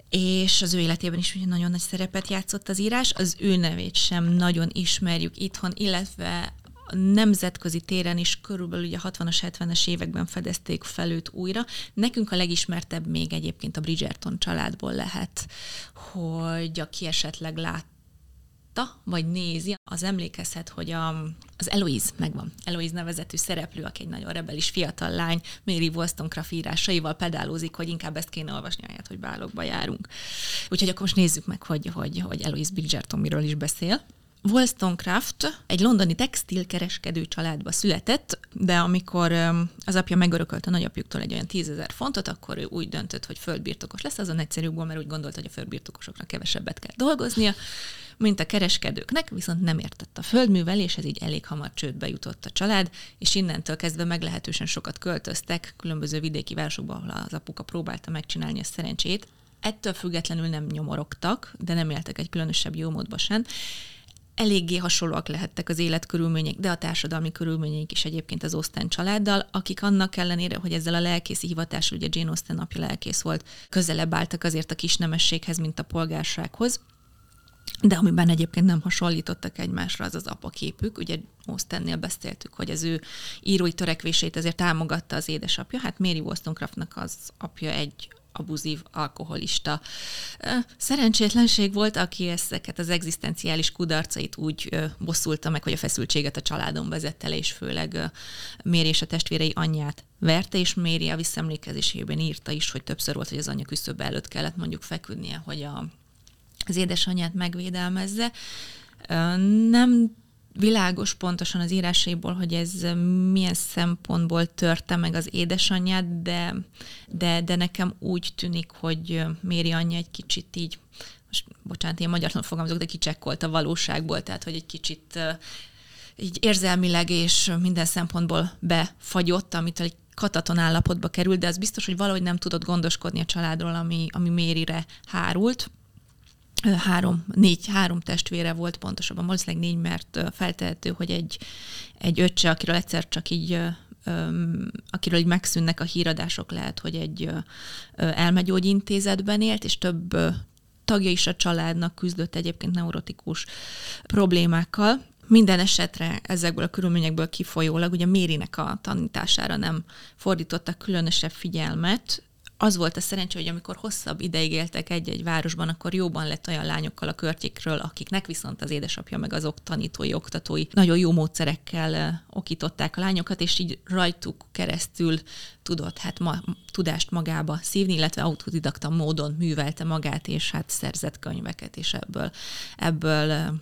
és az ő életében is nagyon nagy szerepet játszott az írás, az ő nevét sem nagyon ismerjük itthon, illetve a nemzetközi téren is körülbelül ugye a hatvanas, hetvenes években fedezték fel őt újra. Nekünk a legismertebb még egyébként a Bridgerton családból lehet, hogy aki esetleg látta, vagy nézi, az emlékezhet, hogy a, az Eloise megvan. Eloise nevezetű szereplő, aki egy nagyon rebelis fiatal lány, Mary Wollstonecraft írásaival pedálózik, hogy inkább ezt kéne olvasni, ahelyett, hogy bálokba járunk. Úgyhogy akkor most nézzük meg, hogy, hogy, hogy Eloise Bridgerton miről is beszél. Wollstonecraft egy londoni textilkereskedő családba született, de amikor az apja megörökölt a nagyapjuktól egy olyan tízezer fontot, akkor ő úgy döntött, hogy földbirtokos lesz azon egyszerűből, mert úgy gondolt, hogy a földbirtokosoknak kevesebbet kell dolgoznia, mint a kereskedőknek, viszont nem értett a földművelés, ez így elég hamar csődbe jutott a család, és innentől kezdve meglehetősen sokat költöztek különböző vidéki városokba, ahol az apuka próbálta megcsinálni a szerencsét. Ettől függetlenül nem nyomorogtak, de nem éltek egy különösebb jó módba sem. Eléggé hasonlóak lehettek az életkörülmények, de a társadalmi körülmények is egyébként az Austen családdal, akik annak ellenére, hogy ezzel a lelkészi hivatással, ugye Jane Austen apja lelkész volt, közelebb álltak azért a kisnemességhez, mint a polgársághoz, de amiben egyébként nem hasonlítottak egymásra, az az apaképük. Ugye Austennél beszéltük, hogy az ő írói törekvéseit azért támogatta az édesapja, hát Mary Wollstonecraftnak az apja egy abuzív alkoholista szerencsétlenség volt, aki ezeket az egzisztenciális kudarcait úgy bosszulta meg, hogy a feszültséget a családon vezette le, és főleg Mary és a testvérei anyját verte, és Mary a visszaemlékezésében írta is, hogy többször volt, hogy az anyja küszöbe előtt kellett mondjuk feküdnie, hogy a, az édesanyját megvédelmezze. Nem világos pontosan az írásaiból, hogy ez milyen szempontból törte meg az édesanyját, de, de, de nekem úgy tűnik, hogy Mary anyja egy kicsit így, most bocsánat, én magyarul fogalmazok, de kicsekkolt a valóságból, tehát hogy egy kicsit így érzelmileg és minden szempontból befagyott, amitől egy kataton állapotba került, de az biztos, hogy valahogy nem tudott gondoskodni a családról, ami, ami Maryre hárult. Három, négy, három testvére volt pontosabban, valószínűleg négy, mert feltehető, hogy egy, egy öccse, akiről egyszer csak így, akiről így megszűnnek a híradások, lehet, hogy egy elmegyógyintézetben élt, és több tagja is a családnak küzdött egyébként neurotikus problémákkal. Minden esetre ezekből a körülményekből kifolyólag, ugye Marynek a tanítására nem fordítottak különösebb figyelmet. Az volt a szerencsé, hogy amikor hosszabb ideig éltek egy-egy városban, akkor jóban lett olyan lányokkal a körtjékről, akiknek viszont az édesapja meg azok tanítói, oktatói nagyon jó módszerekkel okították a lányokat, és így rajtuk keresztül tudott hát ma, tudást magába szívni, illetve autodidakta módon művelte magát, és hát szerzett könyveket, és ebből, ebből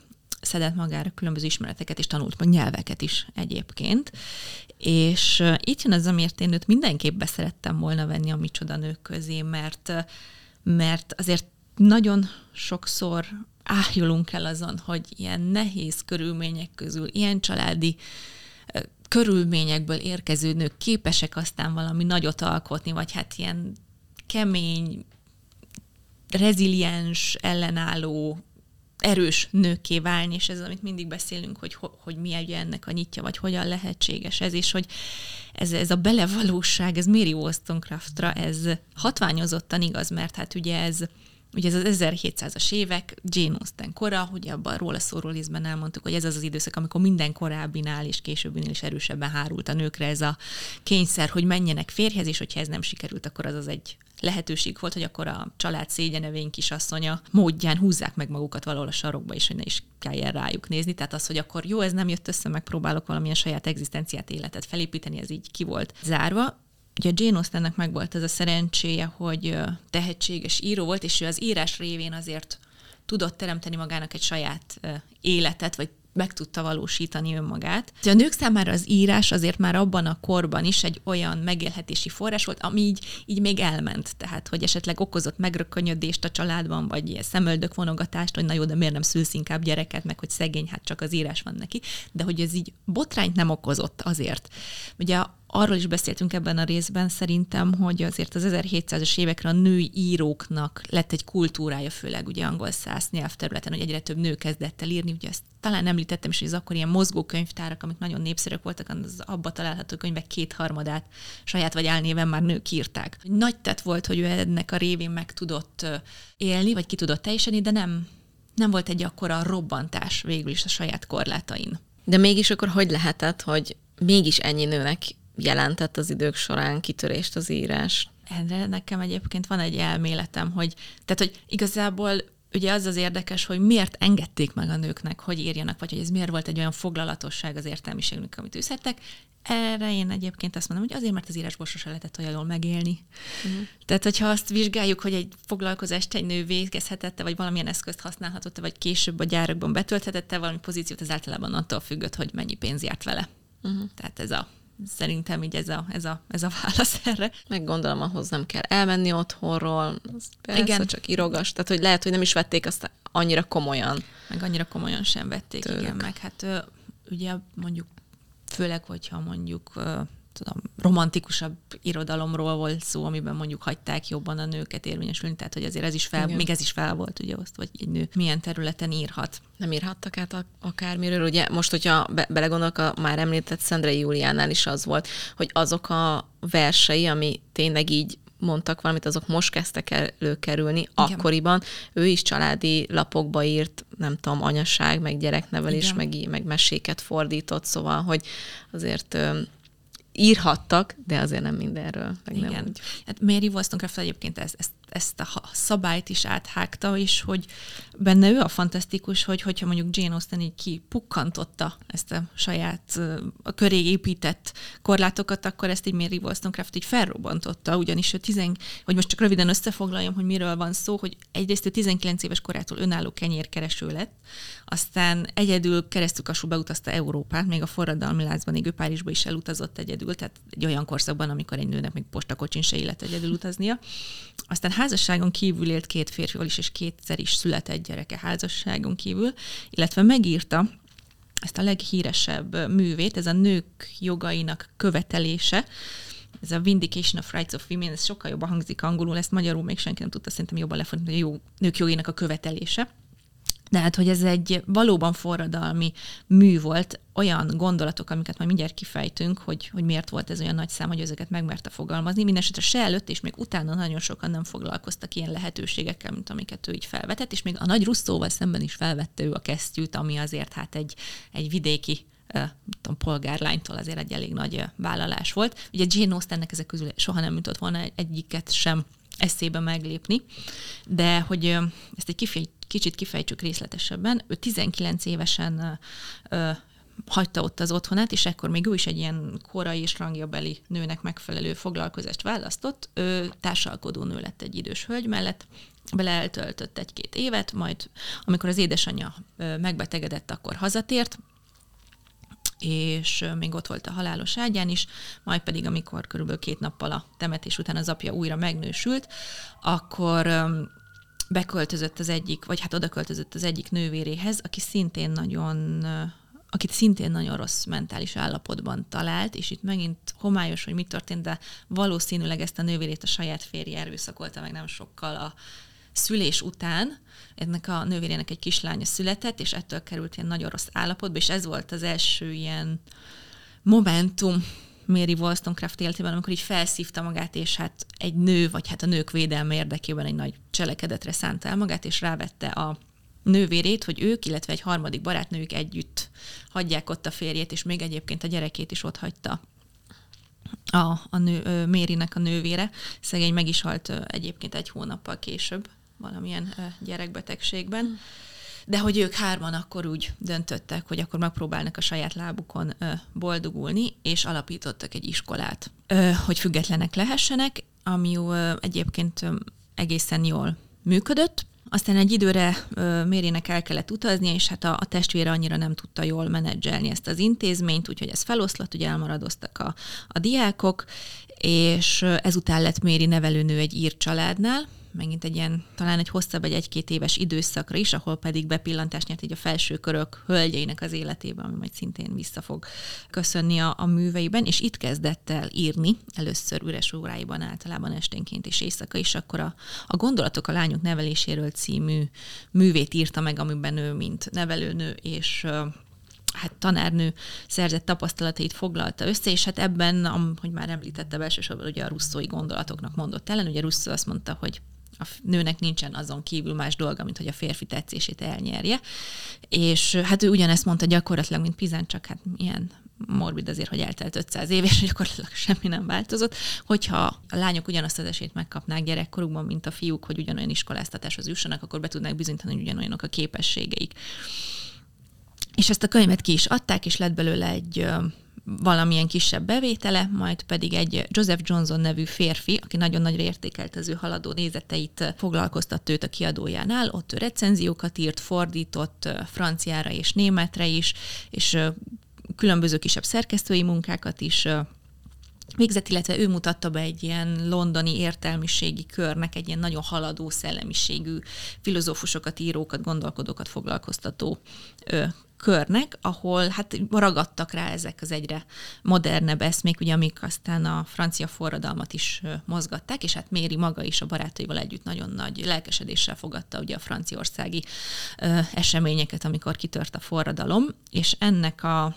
szedett magára különböző ismereteket, és tanult meg nyelveket is egyébként. És itt jön az, amiért én őt mindenképp beszerettem volna venni a Micsoda nők közé, mert, mert azért nagyon sokszor ájulunk el azon, hogy ilyen nehéz körülmények közül, ilyen családi körülményekből érkező nők képesek aztán valami nagyot alkotni, vagy hát ilyen kemény, reziliens, ellenálló, erős nőkké válni, és ez, amit mindig beszélünk, hogy, hogy mi ugye ennek a nyitja, vagy hogyan lehetséges ez, és hogy ez, ez a belevalóság, ez Mary Wollstonecraftra, ez hatványozottan igaz, mert hát ugye ez, ugye ez az ezerhétszázas évek, Jane Austen kora, ugye abban róla szóró részben elmondtuk, hogy ez az az időszak, amikor minden korábbinál és későbbinél is erősebben hárult a nőkre ez a kényszer, hogy menjenek férjhez, és hogyha ez nem sikerült, akkor az az egy lehetőség volt, hogy akkor a család szégyenevény kisasszonya módján húzzák meg magukat valahol a sarokba, és hogy ne is kelljen rájuk nézni. Tehát az, hogy akkor jó, ez nem jött össze, megpróbálok valamilyen saját egzisztenciát, életet felépíteni, ez így ki volt zárva. Ugye Jane Austennek meg volt ez a szerencséje, hogy tehetséges író volt, és ő az írás révén azért tudott teremteni magának egy saját életet, vagy meg tudta valósítani önmagát. A nők számára az írás azért már abban a korban is egy olyan megélhetési forrás volt, ami így, így még elment. Tehát, hogy esetleg okozott megrökönyödést a családban, vagy ilyen szemöldök vonogatást, hogy na jó, de miért nem szülsz inkább gyereket, meg hogy szegény, hát csak az írás van neki. De hogy ez így botrányt nem okozott azért. Ugye arról is beszéltünk ebben a részben szerintem, hogy azért az ezerhétszázas évekre a női íróknak lett egy kultúrája, főleg ugye angol száz nyelvterületen, hogy egyre több nő kezdett el írni. Ugye ezt talán említettem is, hogy az akkor ilyen mozgókönyvtárak, amik nagyon népszerűek voltak, az abba található könyvek kétharmadát saját vagy álnéven már nők írták. Nagy tett volt, hogy ő ennek a révén meg tudott élni, vagy ki tudott teljesíteni, de nem, nem volt egy akkora robbantás végül is a saját korlátain. De mégis akkor hogy lehetett, hogy mégis ennyi nőnek jelentett az idők során kitörést az írás? Erre nekem egyébként van egy elméletem, hogy, tehát, hogy igazából ugye az az érdekes, hogy miért engedték meg a nőknek, hogy írjanak, vagy hogy ez miért volt egy olyan foglalatosság az értelmiségnek, amit űzhettek. Erre én egyébként azt mondom, hogy azért, mert az írásból sose lehetett olyan jól megélni. Uh-huh. Tehát, hogyha azt vizsgáljuk, hogy egy foglalkozást egy nő végezhetette, vagy valamilyen eszközt használhatott, vagy később a gyárakban betölthetette valami pozíciót, az általában attól függött, hogy mennyi pénz járt vele. Uh-huh. Tehát ez a Szerintem így ez a, ez, a, ez a válasz erre. Meg gondolom, ahhoz nem kell elmenni otthonról. Persze, igen. Csak írogass. Tehát, hogy lehet, hogy nem is vették azt annyira komolyan. Meg annyira komolyan sem vették, tőlük. Igen. Meg hát ugye mondjuk, főleg, hogyha mondjuk tudom, romantikusabb irodalomról volt szó, amiben mondjuk hagyták jobban a nőket érvényesülni, tehát, hogy azért ez is fel, még ez is fel volt, ugye azt, hogy egy nő milyen területen írhat. Nem írhattak át akármiről, ugye most, hogyha be- belegondolok, a már említett Szendrei Júliánál is az volt, hogy azok a versei, ami tényleg így mondtak valamit, azok most kezdtek előkerülni. Igen. Akkoriban. Ő is családi lapokba írt, nem tudom, anyaság, meg gyereknevelés, meg, meg meséket fordított, szóval, hogy azért írhattak, de azért nem mindenről. Meg igen. Nem úgy. Hát Mary Wollstonecraft egyébként ezt, ezt, ezt a szabályt is áthágta, és hogy benne ő a fantasztikus, hogy hogyha mondjuk Jane Austen így kipukkantotta ezt a saját, a köré épített korlátokat, akkor ezt így Mary Wollstonecraft így felrobbantotta, ugyanis ő tizen, hogy most csak röviden összefoglaljam, hogy miről van szó, hogy egyrészt ő tizenkilenc éves korától önálló kenyérkereső lett, aztán egyedül keresztül-kasul beutazta Európát, még a forradalmi lázban égő Párizsba is elutazott egyedül, tehát egy olyan korszakban, amikor egy nőnek még postakocsin se illet egyedül utaznia. Aztán házasságon kívül élt két férfival is, és kétszer is született gyereke házasságon kívül, illetve megírta ezt a leghíresebb művét, ez a nők jogainak követelése, ez a Vindication of Rights of Women, ez sokkal jobban hangzik angolul, ezt magyarul még senki nem tudta szerintem jobban lefordítani, hogy a jó, nők jogainak a követelése. De hát, hogy ez egy valóban forradalmi mű volt, olyan gondolatok, amiket majd mindjárt kifejtünk, hogy, hogy miért volt ez olyan nagy szám, hogy ezeket megmerte fogalmazni. Mindenesetre se előtt, és még utána nagyon sokan nem foglalkoztak ilyen lehetőségekkel, mint amiket ő így felvetett, és még a nagy Rousseauval szemben is felvette ő a kesztyűt, ami azért hát egy, egy vidéki nem tudom, polgárlánytól azért egy elég nagy vállalás volt. Ugye Jane Austennek ezek közül soha nem jutott volna egyiket sem eszébe meglépni, de hogy ezt egy kifejt kicsit kifejtsük részletesebben. Ő tizenkilenc évesen ö, hagyta ott az otthonát, és ekkor még ő is egy ilyen korai és rangjabeli nőnek megfelelő foglalkozást választott. Ő társalkodó nő lett egy idős hölgy mellett, bele eltöltött egy-két évet, majd amikor az édesanyja megbetegedett, akkor hazatért, és még ott volt a halálos ágyán is, majd pedig, amikor körülbelül két nappal a temetés után az apja újra megnősült, akkor beköltözött az egyik, vagy hát odaköltözött az egyik nővéréhez, aki szintén nagyon, akit szintén nagyon rossz mentális állapotban talált, és itt megint homályos, hogy mi történt, de valószínűleg ezt a nővérét a saját férje erőszakolta meg nem sokkal a szülés után. Ennek a nővérének egy kislánya született, és ettől került ilyen nagyon rossz állapotba, és ez volt az első ilyen momentum Mary Wollstonecraft életében, amikor így felszívta magát, és hát egy nő, vagy hát a nők védelme érdekében egy nagy cselekedetre szánta el magát, és rávette a nővérét, hogy ők, illetve egy harmadik barátnőjük együtt hagyják ott a férjét, és még egyébként a gyerekét is ott hagyta a, a nő, Marynek a nővére. Szegény meg is halt egyébként egy hónappal később valamilyen gyerekbetegségben. de hogy ők hárman akkor úgy döntöttek, hogy akkor megpróbálnak a saját lábukon boldogulni, és alapítottak egy iskolát, hogy függetlenek lehessenek, ami egyébként egészen jól működött. Aztán egy időre Marynek el kellett utaznia, és hát a, a testvére annyira nem tudta jól menedzselni ezt az intézményt, úgyhogy ez feloszlott, ugye elmaradoztak a, a diákok, és ezután lett Mary nevelőnő egy ír családnál, megint egy ilyen, talán egy hosszabb, egy egy-két éves időszakra is, ahol pedig bepillantást nyert így a felső körök hölgyeinek az életébe, ami majd szintén vissza fog köszönni a, a műveiben, és itt kezdett el írni, először üres óráiban, általában esténként és éjszaka is, akkor a, a Gondolatok a lányok neveléséről című művét írta meg, amiben ő, mint nevelőnő és hát tanárnő szerzett tapasztalatait foglalta össze, és hát ebben, ahogy már említettem, elsősorban ugye a Rousseau-i gondolatoknak mondott ellen, ugye Rousseau azt mondta, hogy a nőnek nincsen azon kívül más dolga, mint hogy a férfi tetszését elnyerje. És hát ő ugyanezt mondta gyakorlatilag, mint Pizan, csak hát ilyen morbid azért, hogy eltelt ötszáz év, és gyakorlatilag semmi nem változott. Hogyha a lányok ugyanazt az esélyt megkapnák gyerekkorukban, mint a fiúk, hogy ugyanolyan iskoláztatáshoz jussanak, akkor be tudnák bizonyítani, hogy ugyanolyanok a képességeik. És ezt a könyvet ki is adták, és lett belőle egy valamilyen kisebb bevétele, majd pedig egy Joseph Johnson nevű férfi, aki nagyon nagyra értékelt az ő haladó nézeteit, foglalkoztatta őt a kiadójánál, ott ő recenziókat írt, fordított franciára és németre is, és különböző kisebb szerkesztői munkákat is végzett, illetve ő mutatta be egy ilyen londoni értelmiségi körnek egy ilyen nagyon haladó szellemiségű filozófusokat, írókat, gondolkodókat foglalkoztató körnek, ahol hát ragadtak rá ezek az egyre modernebb eszmék, ugye, amik aztán a francia forradalmat is mozgatták, és hát Mary maga is a barátaival együtt nagyon nagy lelkesedéssel fogadta ugye a franciaországi ö, eseményeket, amikor kitört a forradalom, és ennek a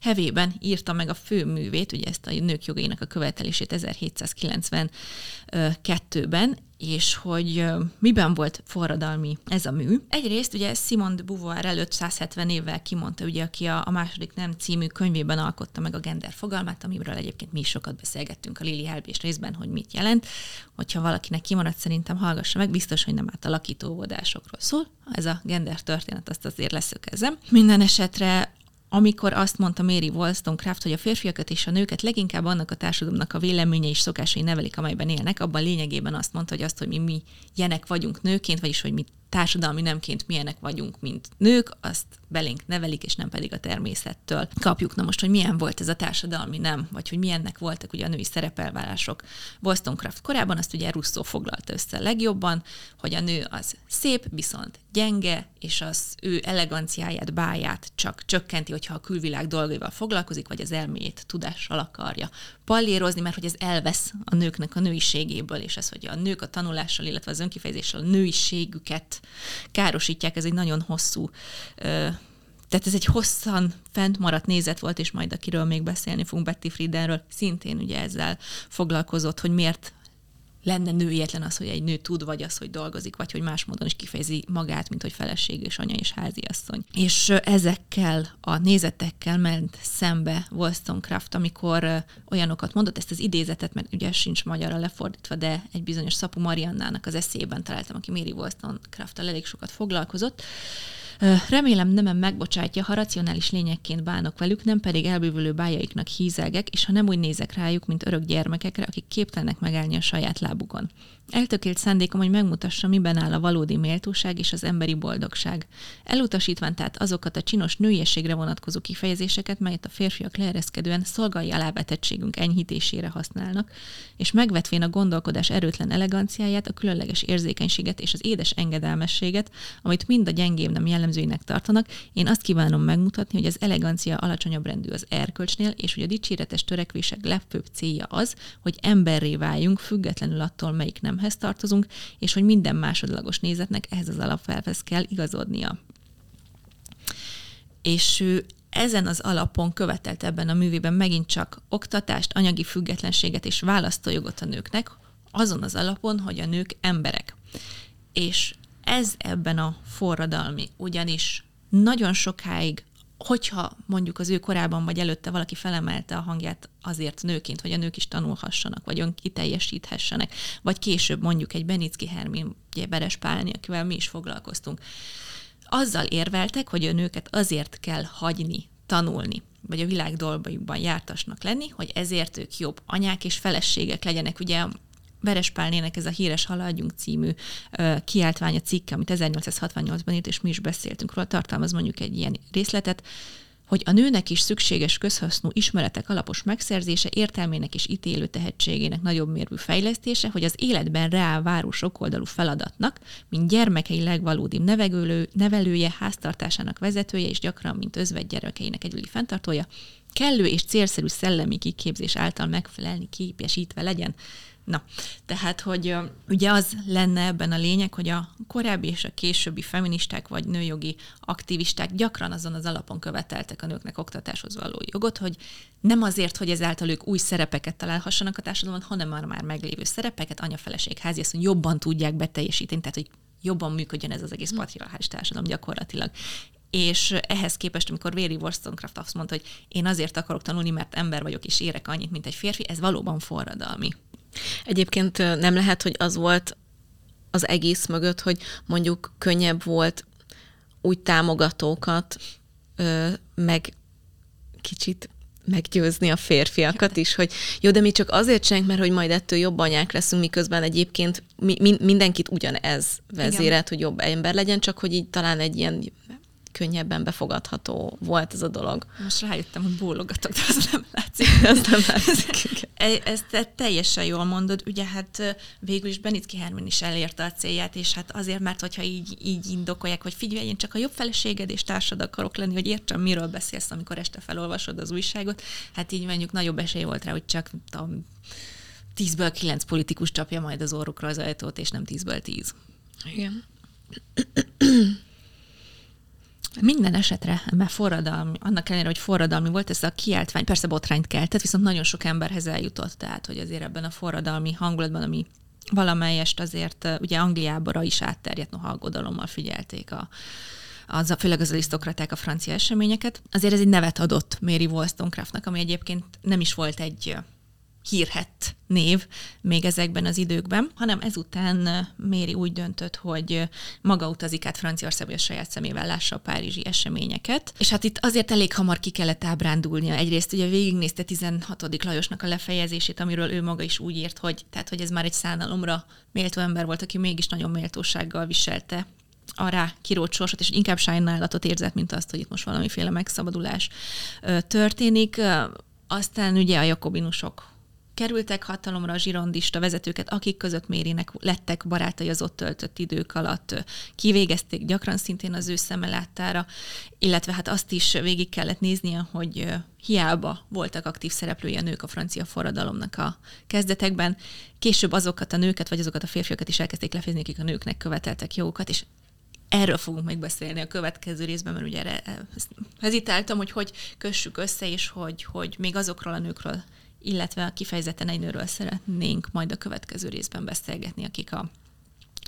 hevében írta meg a főművét, ugye ezt a nők jogainak a követelését ezerhétszázkilencvenkettőben, és hogy miben volt forradalmi ez a mű. Egyrészt ugye Simone de Beauvoir előtt száz hetven évvel kimondta, ugye, aki a, a második nem című könyvében alkotta meg a gender fogalmát, amiről egyébként mi is sokat beszélgettünk a Lili Helbés részben, hogy mit jelent. Hogyha valakinek kimaradt, szerintem hallgassa meg, biztos, hogy nem átalakítódásokról szól. Ez a gender történet, azt azért leszögezzem. Minden esetre amikor azt mondta Mary Wollstonecraft, hogy a férfiakat és a nőket leginkább annak a társadalomnak a véleménye és szokásai nevelik, amelyben élnek, abban lényegében azt mondta, hogy azt, hogy mi milyenek vagyunk nőként, vagyis hogy mi társadalmi nemként milyenek vagyunk, mint nők, azt belénk nevelik, és nem pedig a természettől kapjuk. Na most, hogy milyen volt ez a társadalmi nem, vagy hogy milyennek voltak ugye a női szerepelvárások Wollstonecraft korában, azt ugye Rousseau foglalta össze legjobban, hogy a nő az szép, viszont gyenge, és az ő eleganciáját, báját csak csökkenti, hogyha a külvilág dolgaival foglalkozik, vagy az elméjét tudással akarja pallírozni, mert hogy ez elvesz a nőknek a nőiségéből, és ez, hogy a nők a tanulással, illetve az önkifejezéssel a nőiségüket károsítják, ez egy nagyon hosszú, tehát ez egy hosszan fent maradt nézet volt, és majd akiről még beszélni fogunk, Betty Friedenről, szintén ugye ezzel foglalkozott, hogy miért lenne nőietlen az, hogy egy nő tud, vagy az, hogy dolgozik, vagy hogy más módon is kifejezi magát, mint hogy feleség és anya és háziasszony. És ezekkel a nézetekkel ment szembe Wollstonecraft, amikor olyanokat mondott, ezt az idézetet, mert ugye sincs magyarra lefordítva, de egy bizonyos Szapu Mariannának az eszében találtam, aki Mary Wollstonecraft-tal elég sokat foglalkozott. Remélem nemem megbocsátja, ha racionális lényekként bánok velük, nem pedig elbűvölő bájaiknak hízelgek, és ha nem úgy nézek rájuk, mint örök gyermekekre, akik képtelenek megállni a saját lábukon. Eltökélt szándékom, hogy megmutassa, miben áll a valódi méltóság és az emberi boldogság. Elutasítván tehát azokat a csinos nőiességre vonatkozó kifejezéseket, melyet a férfiak leereszkedően szolgai alávetettségünk enyhítésére használnak, és megvetvén a gondolkodás erőtlen eleganciáját, a különleges érzékenységet és az édes engedelmességet, amit mind a gyengébb nem jellemzőinek tartanak, én azt kívánom megmutatni, hogy az elegancia alacsonyabb rendű az erkölcsnél, és hogy a dicséretes törekvések legfőbb célja az, hogy emberré váljunk, függetlenül attól, melyik nem hez tartozunk, és hogy minden másodlagos nézetnek ehhez az alapelvhez kell igazodnia. És ő ezen az alapon követelt ebben a művében megint csak oktatást, anyagi függetlenséget és választójogot a nőknek, azon az alapon, hogy a nők emberek. És ez ebben a forradalmi, ugyanis nagyon sokáig, hogyha mondjuk az ő korában vagy előtte valaki felemelte a hangját azért nőként, hogy a nők is tanulhassanak, vagy önkiteljesíthessenek, vagy később mondjuk egy Benicki Hermin, ugye Beres Pálni, akivel mi is foglalkoztunk, azzal érveltek, hogy a nőket azért kell hagyni, tanulni, vagy a világ dolgaiban jártasnak lenni, hogy ezért ők jobb anyák és feleségek legyenek. Ugye a Verespálnének ez a híres Haladjunk című uh, kiáltványa cikke, amit ezernyolcszázhatvannyolcban írt, és mi is beszéltünk róla, tartalmaz mondjuk egy ilyen részletet, hogy a nőnek is szükséges közhasznú ismeretek alapos megszerzése, értelmének és ítélő tehetségének nagyobb mérvű fejlesztése, hogy az életben reálváró sokoldalú feladatnak, mint gyermekei legvalódibb nevelő, nevelője, háztartásának vezetője, és gyakran, mint özvegy gyermekeinek együli fenntartója, kellő és célszerű szellemi kiképzés által megfelelni képesítve legyen. Na, tehát, hogy ugye az lenne ebben a lényeg, hogy a korábbi és a későbbi feministák vagy nőjogi aktivisták gyakran azon az alapon követeltek a nőknek oktatáshoz való jogot, hogy nem azért, hogy ezáltal ők új szerepeket találhassanak a társadalomban, hanem már, már meglévő szerepeket, anya, feleség, háziasszony jobban tudják beteljesíteni, tehát, hogy jobban működjön ez az egész patriarchális társadalom gyakorlatilag. És ehhez képest, amikor Mary Wollstonecraft azt mondta, hogy én azért akarok tanulni, mert ember vagyok és érek annyit, mint egy férfi, ez valóban forradalmi. Egyébként nem lehet, hogy az volt az egész mögött, hogy mondjuk könnyebb volt úgy támogatókat, meg kicsit meggyőzni a férfiakat is, hogy jó, de mi csak azért csináljuk, mert hogy majd ettől jobb anyák leszünk, miközben egyébként mi, mindenkit ugyanez vezérelt, hogy jobb ember legyen, csak hogy így talán egy ilyen könnyebben befogadható volt ez a dolog. Most rájöttem, hogy bólogatok, de az nem látszik. Ez nem látszik. Ezt te teljesen jól mondod. Ugye hát végül is Benitki Hermin is elérte a célját, és hát azért, mert hogyha így, így indokolják, hogy figyelj, én csak a jobb feleséged és társad akarok lenni, hogy értsem, miről beszélsz, amikor este felolvasod az újságot. Hát így mondjuk nagyobb esély volt rá, hogy csak tudom, tízből kilenc politikus csapja majd az orrukra az ajtót, és nem tízből tíz. Igen. Minden esetre, mert forradalmi, annak ellenére, hogy forradalmi volt ez a kiáltvány, persze botrányt keltett, viszont nagyon sok emberhez eljutott, tehát hogy azért ebben a forradalmi hangulatban, ami valamelyest azért ugye Angliába is átterjedt, noha aggodalommal figyelték a, az, főleg az arisztokraták a francia eseményeket. Azért ez egy nevet adott Mary Wollstonecraftnak, ami egyébként nem is volt egy hírhett név még ezekben az időkben, hanem ezután Mary úgy döntött, hogy maga utazik át Franciaországba, a saját szemével lássa a párizsi eseményeket. És hát itt azért elég hamar ki kellett ábrándulnia. Egyrészt ugye végignézte tizenhatodik Lajosnak a lefejezését, amiről ő maga is úgy írt, hogy, tehát, hogy ez már egy szánalomra méltó ember volt, aki mégis nagyon méltósággal viselte a rá kirót sorsot, és inkább sajnálatot érzett, mint azt, hogy itt most valamiféle megszabadulás történik. Aztán ugye a jakobinusok kerültek hatalomra, a zsirondista vezetőket, akik között Marynek lettek barátai az ott töltött idők alatt, kivégezték gyakran szintén az ő szemelátára, illetve hát azt is végig kellett néznie, hogy hiába voltak aktív szereplői a nők a francia forradalomnak a kezdetekben, később azokat a nőket, vagy azokat a férfiakat is elkezdték lefejezni, akik a nőknek követeltek jogokat, és erről fogunk még beszélni a következő részben, mert ugye erre hezitáltam, hogy hogy kössük össze, és hogy, hogy még azokról a nőkről, illetve a kifejezetten egy nőről szeretnénk majd a következő részben beszélgetni, akik a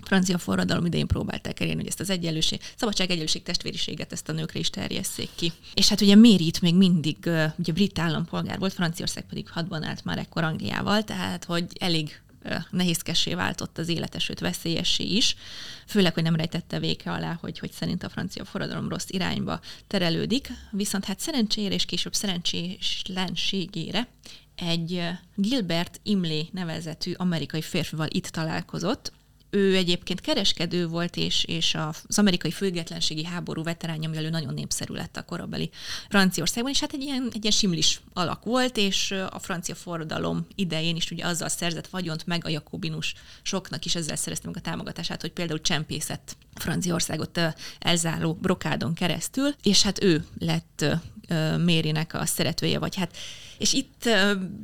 francia forradalom idején próbálták elérni, hogy ezt az egyenlőség, szabadság, egyenlőség, testvériséget ezt a nőkre is terjesszék ki. És hát ugye Mary itt még mindig ugye brit állampolgár volt, Franciaország pedig hadban állt már ekkor Angliával, tehát hogy elég nehézkessé váltott az élete, sőt veszélyessé is, főleg, hogy nem rejtette véke alá, hogy, hogy szerint a francia forradalom rossz irányba terelődik, viszont hát szerencsére és később szerencsétlenségére egy Gilbert Imlay nevezetű amerikai férfival itt találkozott. Ő egyébként kereskedő volt, és, és az amerikai függetlenségi háború veteránja, mivel ő nagyon népszerű lett a korabeli Franciaországban, és hát egy ilyen, egy ilyen simlis alak volt, és a francia forradalom idején is ugye azzal szerzett vagyont, meg a jakobinus soknak is ezzel szerezte meg a támogatását, hogy például csempészett Franciaországot elzáró brokádon keresztül, és hát ő lett Marynek a szeretője, vagy hát. És itt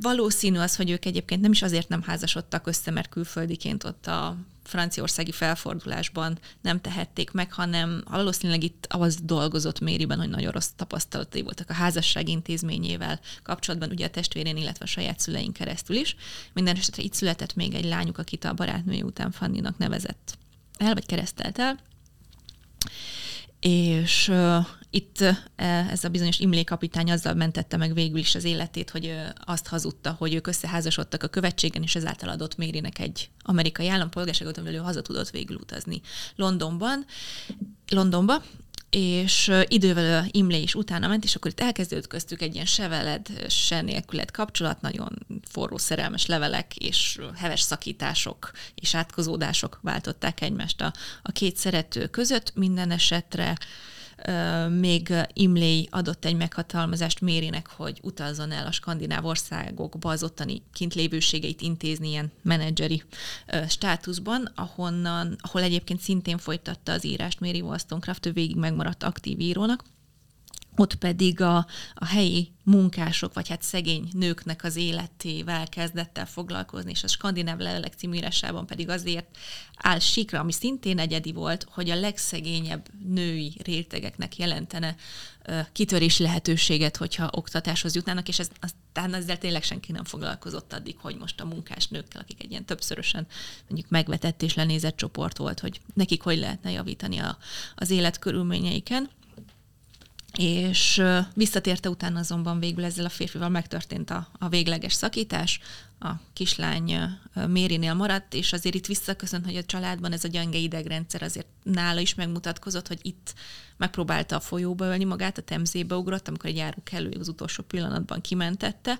valószínű az, hogy ők egyébként nem is azért nem házasodtak össze, mert külföldiként ott a franciaországi felfordulásban nem tehették meg, hanem valószínűleg itt az dolgozott Maryben, hogy nagyon rossz tapasztalatai voltak a házasság intézményével kapcsolatban, ugye a testvérén, illetve a saját szülein keresztül is. Minden esetre itt született még egy lányuk, akit a barátnője után Fannynak nevezett el, vagy keresztelt el. És uh, itt uh, ez a bizonyos Imlay kapitány azzal mentette meg végül is az életét, hogy uh, azt hazudta, hogy ők összeházasodtak a követségen, és ezáltal adott Marynek egy amerikai állampolgárságot, amivel ő haza tudott végül utazni Londonban, Londonba, és idővel Imlay is utána ment, és akkor itt elkezdődött köztük egy ilyen se veled, se nélküled kapcsolat, nagyon forró szerelmes levelek és heves szakítások és átkozódások váltották egymást a, a két szerető között. Minden esetre még Imlay adott egy meghatalmazást Marynek, hogy utazzon el a skandináv országokba az ottani kint lévőségeit intézni ilyen menedzseri státuszban, ahonnan, ahol egyébként szintén folytatta az írást Mary Wollstonecraft, ő végig megmaradt aktív írónak. Ott pedig a, a helyi munkások, vagy hát szegény nőknek az életével kezdett el foglalkozni, és a Skandináv levelek című írásában pedig azért áll síkra, ami szintén egyedi volt, hogy a legszegényebb női rétegeknek jelentene uh, kitörés lehetőséget, hogyha oktatáshoz jutnának, és ez, aztán ezzel tényleg senki nem foglalkozott addig, hogy most a munkás nőkkel, akik egy ilyen többszörösen mondjuk megvetett és lenézett csoport volt, hogy nekik hogy lehetne javítani a, az életkörülményeiken. És visszatérte utána azonban végül ezzel a férfival megtörtént a, a végleges szakítás, a kislány Marynél maradt, és azért itt visszaköszönt, hogy a családban ez a gyenge idegrendszer azért nála is megmutatkozott, hogy itt megpróbálta a folyóba ölni magát, a Temzébe ugrott, amikor egy járókelő az utolsó pillanatban kimentette.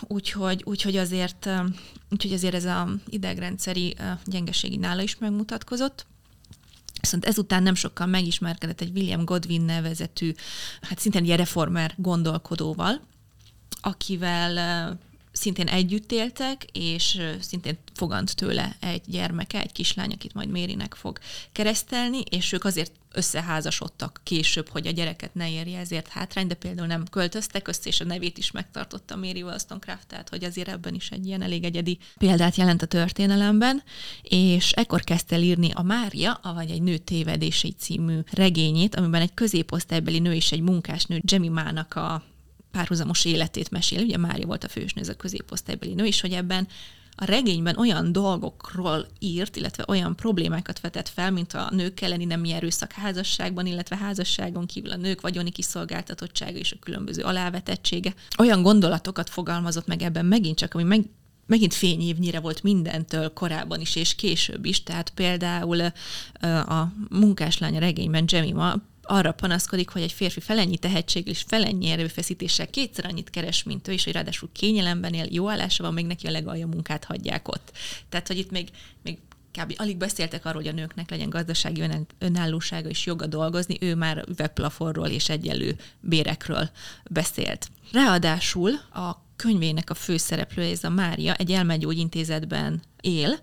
Úgyhogy, úgyhogy, azért, úgyhogy azért ez az idegrendszeri gyengeség nála is megmutatkozott. Viszont ezután nem sokkal megismerkedett egy William Godwin nevezetű, hát szintén ilyen reformer gondolkodóval, akivel szintén együtt éltek, és szintén fogant tőle egy gyermeke, egy kislány, akit majd Marynek fog keresztelni, és ők azért összeházasodtak később, hogy a gyereket ne érje ezért hátrány, de például nem költöztek össze, és a nevét is megtartotta Mary Wollstonecraft, tehát hogy azért ebben is egy ilyen elég egyedi példát jelent a történelemben, és ekkor kezdte el írni a Mária, vagy egy nő tévedései című regényét, amiben egy középosztálybeli nő és egy munkásnő Jemimának a párhuzamos életét mesél, ugye Mária volt a fősnő, ez a középosztálybeli nő, és hogy ebben a regényben olyan dolgokról írt, illetve olyan problémákat vetett fel, mint a nők elleni nemi erőszak házasságban, illetve házasságon kívül a nők vagyoni kiszolgáltatottsága és a különböző alávetettsége. Olyan gondolatokat fogalmazott meg ebben megint csak, ami meg, megint fényévnyire volt mindentől korábban is és később is, tehát például a munkáslány regényben Jemima arra panaszkodik, hogy egy férfi felennyi tehetséggel és felennyi erőfeszítéssel kétszer annyit keres, mint ő, és hogy ráadásul kényelemben él, jó állása van, még neki a legalja munkát hagyják ott. Tehát, hogy itt még, még kb. Alig beszéltek arról, hogy a nőknek legyen gazdasági önállósága és joga dolgozni, ő már üvegplafonról és egyenlő bérekről beszélt. Ráadásul a könyvének a főszereplője, ez a Mária, egy elmegyógyintézetben él,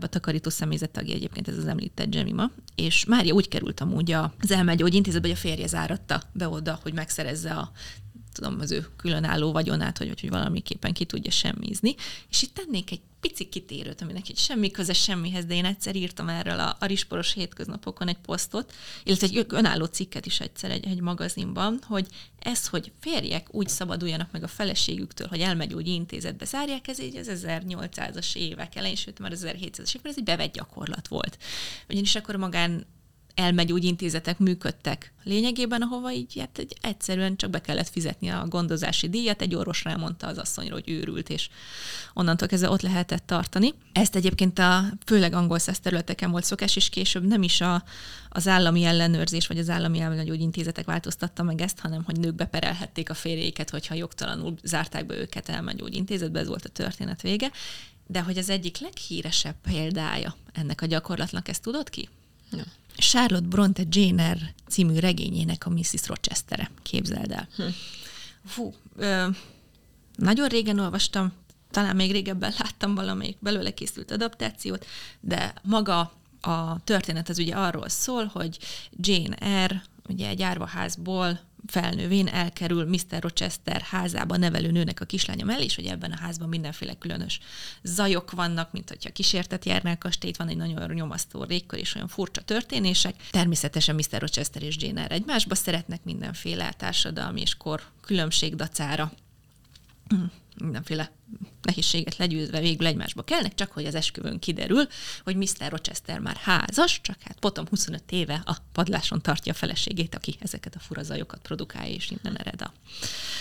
a takarító személyzet tagja egyébként ez az említett Jemima, és Mária úgy került amúgy az elmegyógyintézetbe, hogy a férje záratta be oda, hogy megszerezze a, tudom, az ő különálló vagyonát, hogy, hogy valamiképpen ki tudja semmizni. És itt tennék egy pici kitérőt, aminek egy semmi köze semmihez, de én egyszer írtam erről a, a Risporos hétköznapokon egy posztot, illetve egy önálló cikket is egyszer egy, egy magazinban, hogy ez, hogy férjek úgy szabaduljanak meg a feleségüktől, hogy elmegyógyintézetbe zárják, ez így az ezernyolcszázas évek elején, sőt már az ezerhétszázas években ez egy bevett gyakorlat volt. Ugyanis akkor magán elmegyógyintézetek működtek lényegében, ahova így hát egy, egyszerűen csak be kellett fizetni a gondozási díjat, egy orvos rámondta az asszonyról, hogy őrült, és onnantól kezdve ott lehetett tartani. Ezt egyébként a főleg angol száz területeken volt szokás, és később nem is a, az állami ellenőrzés, vagy az állami elmegyógyintézetek változtatta meg ezt, hanem hogy nők beperelhették a férjeiket, hogyha jogtalanul zárták be őket elmegyógyintézetbe, ez volt a történet vége. De hogy az egyik leghíresebb példája ennek a gyakorlatnak, ezt tudod ki? Ja. Charlotte Brontë Jane Eyre című regényének a missziz Rochester-e. Képzeld el. Hm. Fú, ö, nagyon régen olvastam, talán még régebben láttam valamelyik belőle készült adaptációt, de maga a történet az ugye arról szól, hogy Jane Eyre ugye egy árvaházból felnővén elkerül miszter Rochester házába nevelő nőnek a kislánya mellé, és hogy ebben a házban mindenféle különös zajok vannak, mint hogyha kísértet járnák a kastélyt, van egy nagyon nyomasztó régkör és olyan furcsa történések. Természetesen miszter Rochester és Jane Eyre egymásba szeretnek, mindenféle társadalmi és kor különbség dacára. Mindenféle nehézséget legyőzve végül egymásba kelnek, csak hogy az esküvőn kiderül, hogy miszter Rochester már házas, csak hát potom huszonöt éve a padláson tartja a feleségét, aki ezeket a fura zajokat produkálja, és innen ered a,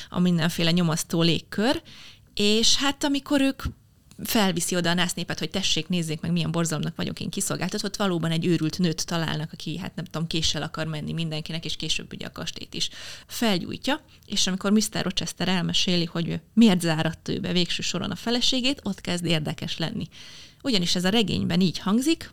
a mindenféle nyomasztó légkör. És hát amikor ők felviszi oda a násznépet, hogy tessék, nézzék meg, milyen borzalomnak vagyok én kiszolgáltatott, valóban egy őrült nőt találnak, aki, hát nem tudom, késsel akar menni mindenkinek, és később ugye a kastélyt is felgyújtja, és amikor miszter Rochester elmeséli, hogy miért záradt ő be végső soron a feleségét, ott kezd érdekes lenni. Ugyanis ez a regényben így hangzik,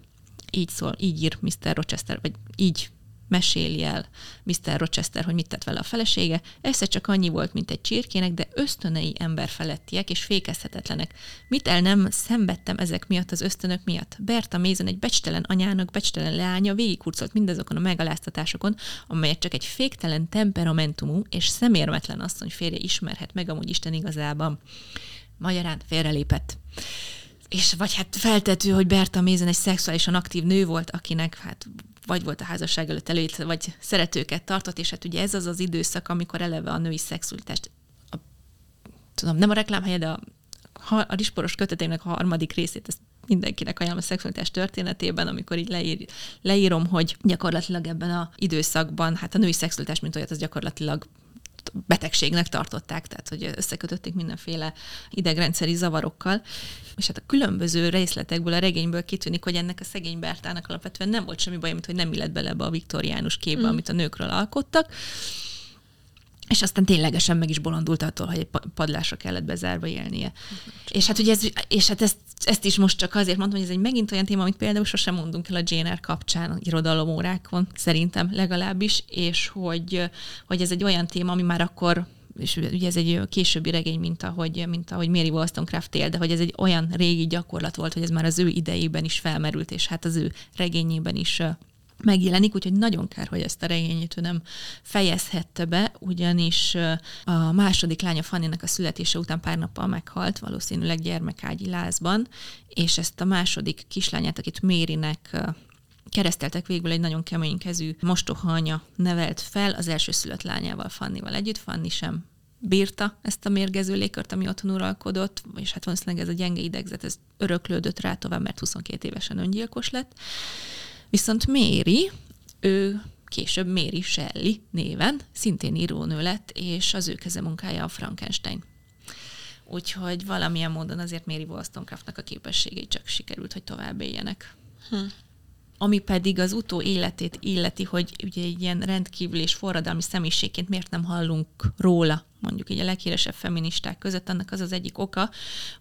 így szól, így ír miszter Rochester, vagy így meséli el miszter Rochester, hogy mit tett vele a felesége. Esze csak annyi volt, mint egy csirkének, de ösztönei emberfelettiek és fékezhetetlenek. Mit el nem szenvedtem ezek miatt, az ösztönök miatt? Berta Mason egy becstelen anyának, becstelen leánya végigkurcolt mindazokon a megaláztatásokon, amelyet csak egy féktelen temperamentumú és szemérmetlen asszony férje ismerhet meg amúgy Isten igazában. Magyarán félrelépett. És vagy hát feltető, hogy Berta Mason egy szexuálisan aktív nő volt, akinek hát vagy volt a házasság előtt előtt, vagy szeretőket tartott, és hát ugye ez az az időszak, amikor eleve a női szexualitást, a, tudom, nem a reklámhelye, de a, a Risporos kötetének a harmadik részét, ezt mindenkinek ajánlom a szexualitás történetében, amikor így leír, leírom, hogy gyakorlatilag ebben az időszakban, hát a női szexualitás, mint olyat, az gyakorlatilag betegségnek tartották, tehát hogy összekötötték mindenféle idegrendszeri zavarokkal, és hát a különböző részletekből, a regényből kitűnik, hogy ennek a szegény Bertának alapvetően nem volt semmi baj, mint hogy nem illett bele ebbe a viktoriánus képbe, mm. amit a nőkről alkottak, és aztán ténylegesen meg is bolondult attól, hogy egy padlásra kellett bezárva élnie. Mm. És hát ugye ez, és hát ezt, ezt is most csak azért mondom, hogy ez egy megint olyan téma, amit például sosem mondunk el a Jane Eyre kapcsán, irodalomórákon, szerintem legalábbis, és hogy, hogy ez egy olyan téma, ami már akkor, és ugye ez egy későbbi regény, mint ahogy, mint ahogy Mary Wollstonecraft él, de hogy ez egy olyan régi gyakorlat volt, hogy ez már az ő idejében is felmerült, és hát az ő regényében is megjelenik, úgyhogy nagyon kár, hogy ezt a regényét ő nem fejezhette be, ugyanis a második lánya Fannynek a születése után pár nappal meghalt, valószínűleg gyermekágyi lázban, és ezt a második kislányát, akit Marynek kereszteltek, végül egy nagyon keménykezű mostoha anya nevelt fel, az első szülött lányával, Fannyval együtt. Fanny sem bírta ezt a mérgező légkört, ami otthon uralkodott, és hát valószínűleg ez a gyenge idegzet, ez öröklődött rá tovább, mert huszonkét évesen öngyilkos lett. Viszont Mary, ő később Mary Shelley néven szintén írónő lett, és az ő kezemunkája a Frankenstein. Úgyhogy valamilyen módon azért Mary Wollstonecraftnak a képességei csak sikerült, hogy tovább éljenek. Hm. Ami pedig az utó életét illeti, hogy ugye egy ilyen rendkívül és forradalmi személyiségként miért nem hallunk róla, mondjuk így a leghíresebb feministák között, annak az az egyik oka,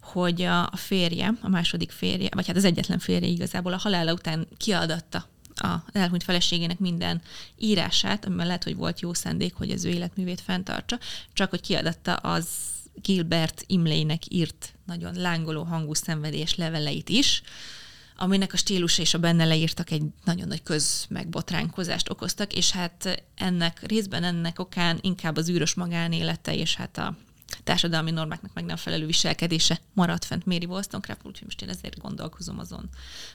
hogy a férje, a második férje, vagy hát az egyetlen férje igazából a halála után kiadatta a elhunyt feleségének minden írását, amiben lehet, hogy volt jó szándék, hogy az ő életművét fenntartsa, csak hogy kiadatta az Gilbert Imlaynek írt nagyon lángoló hangú szenvedés leveleit is, aminek a stílusa és a benne leírtak egy nagyon nagy közmegbotránkozást okoztak, és hát ennek részben ennek okán inkább az űrös magánélete és hát a társadalmi normáknak meg nem felelő viselkedése maradt fent Mary Wollstonecraft, úgyhogy most én ezért gondolkozom azon,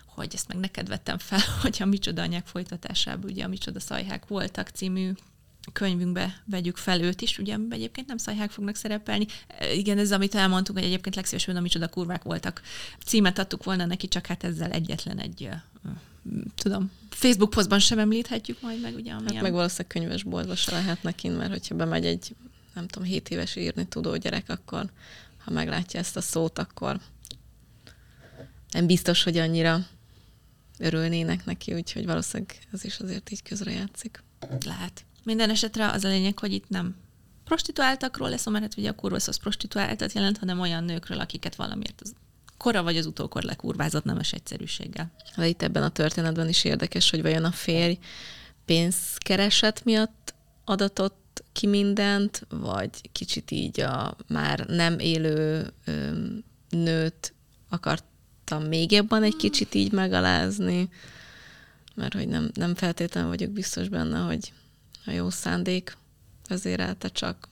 hogy ezt meg neked vettem fel, hogy a Micsoda anyák folytatásában, ugye a Micsoda szajhák voltak című könyvünkbe vegyük fel őt is, ugye egyébként nem szajhák fognak szerepelni. Igen, ez amit elmondtuk, hogy egyébként legszívesebben a Micsoda kurvák voltak. Címet adtuk volna neki, csak hát ezzel egyetlen egy, tudom, Facebook posztban sem említhetjük majd meg, ugye? Amilyen... Hát meg valószínűleg könyvesboltba se lehetnek innen, mert hogyha bemegy egy, nem tudom, hét éves írni tudó gyerek, akkor ha meglátja ezt a szót, akkor nem biztos, hogy annyira örülnének neki, úgyhogy valószínűleg ez is azért így közrejátszik. Lehet. Minden esetre az a lényeg, hogy itt nem prostituáltakról lesz, mert hát ugye a kurvaszó az prostituáltat jelent, hanem olyan nőkről, akiket valamiért az kora vagy az utókor lekurvázott nemes egyszerűséggel. De itt ebben a történetben is érdekes, hogy vajon a férj pénzkereset miatt adatott ki mindent, vagy kicsit így a már nem élő öm, nőt akartam még jobban egy kicsit így megalázni, mert hogy nem, nem feltétlenül vagyok biztos benne, hogy a jó szándék vezérelte csak,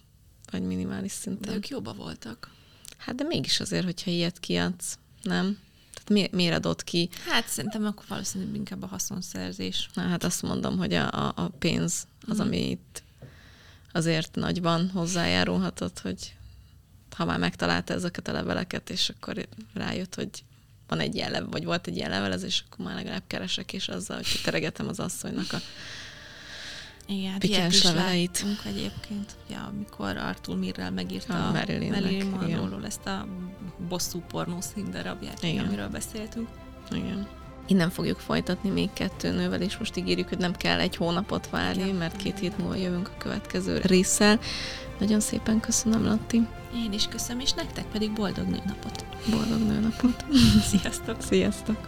vagy minimális szinten. De ők jóba voltak. Hát de mégis azért, hogyha ilyet kiadsz, nem? Tehát mi, miért adott ki? Hát szerintem akkor valószínűleg inkább a haszonszerzés. Na, hát azt mondom, hogy a, a pénz az, mm. ami itt azért nagyban hozzájárulhatott, hogy ha már megtalálta ezeket a leveleket, és akkor rájött, hogy van egy ilyen level, vagy volt egy ilyen levelezés, akkor már legalább keresek, és azzal, hogy teregetem az asszonynak a Igen, pikáns leveleit. Egyébként, ugye, amikor Arthur Mirrell megírta a, a Marilyn Monroe-ról ezt a bosszú pornószín darabját, amiről beszéltünk. Igen. Innen fogjuk folytatni még kettő nővel, és most ígérjük, hogy nem kell egy hónapot várni, ja. mert két hét múlva jövünk a következő résszel. Nagyon szépen köszönöm, Latti. Én is köszönöm, és nektek pedig boldog nőnapot. Boldog nőnapot. Sziasztok! Sziasztok!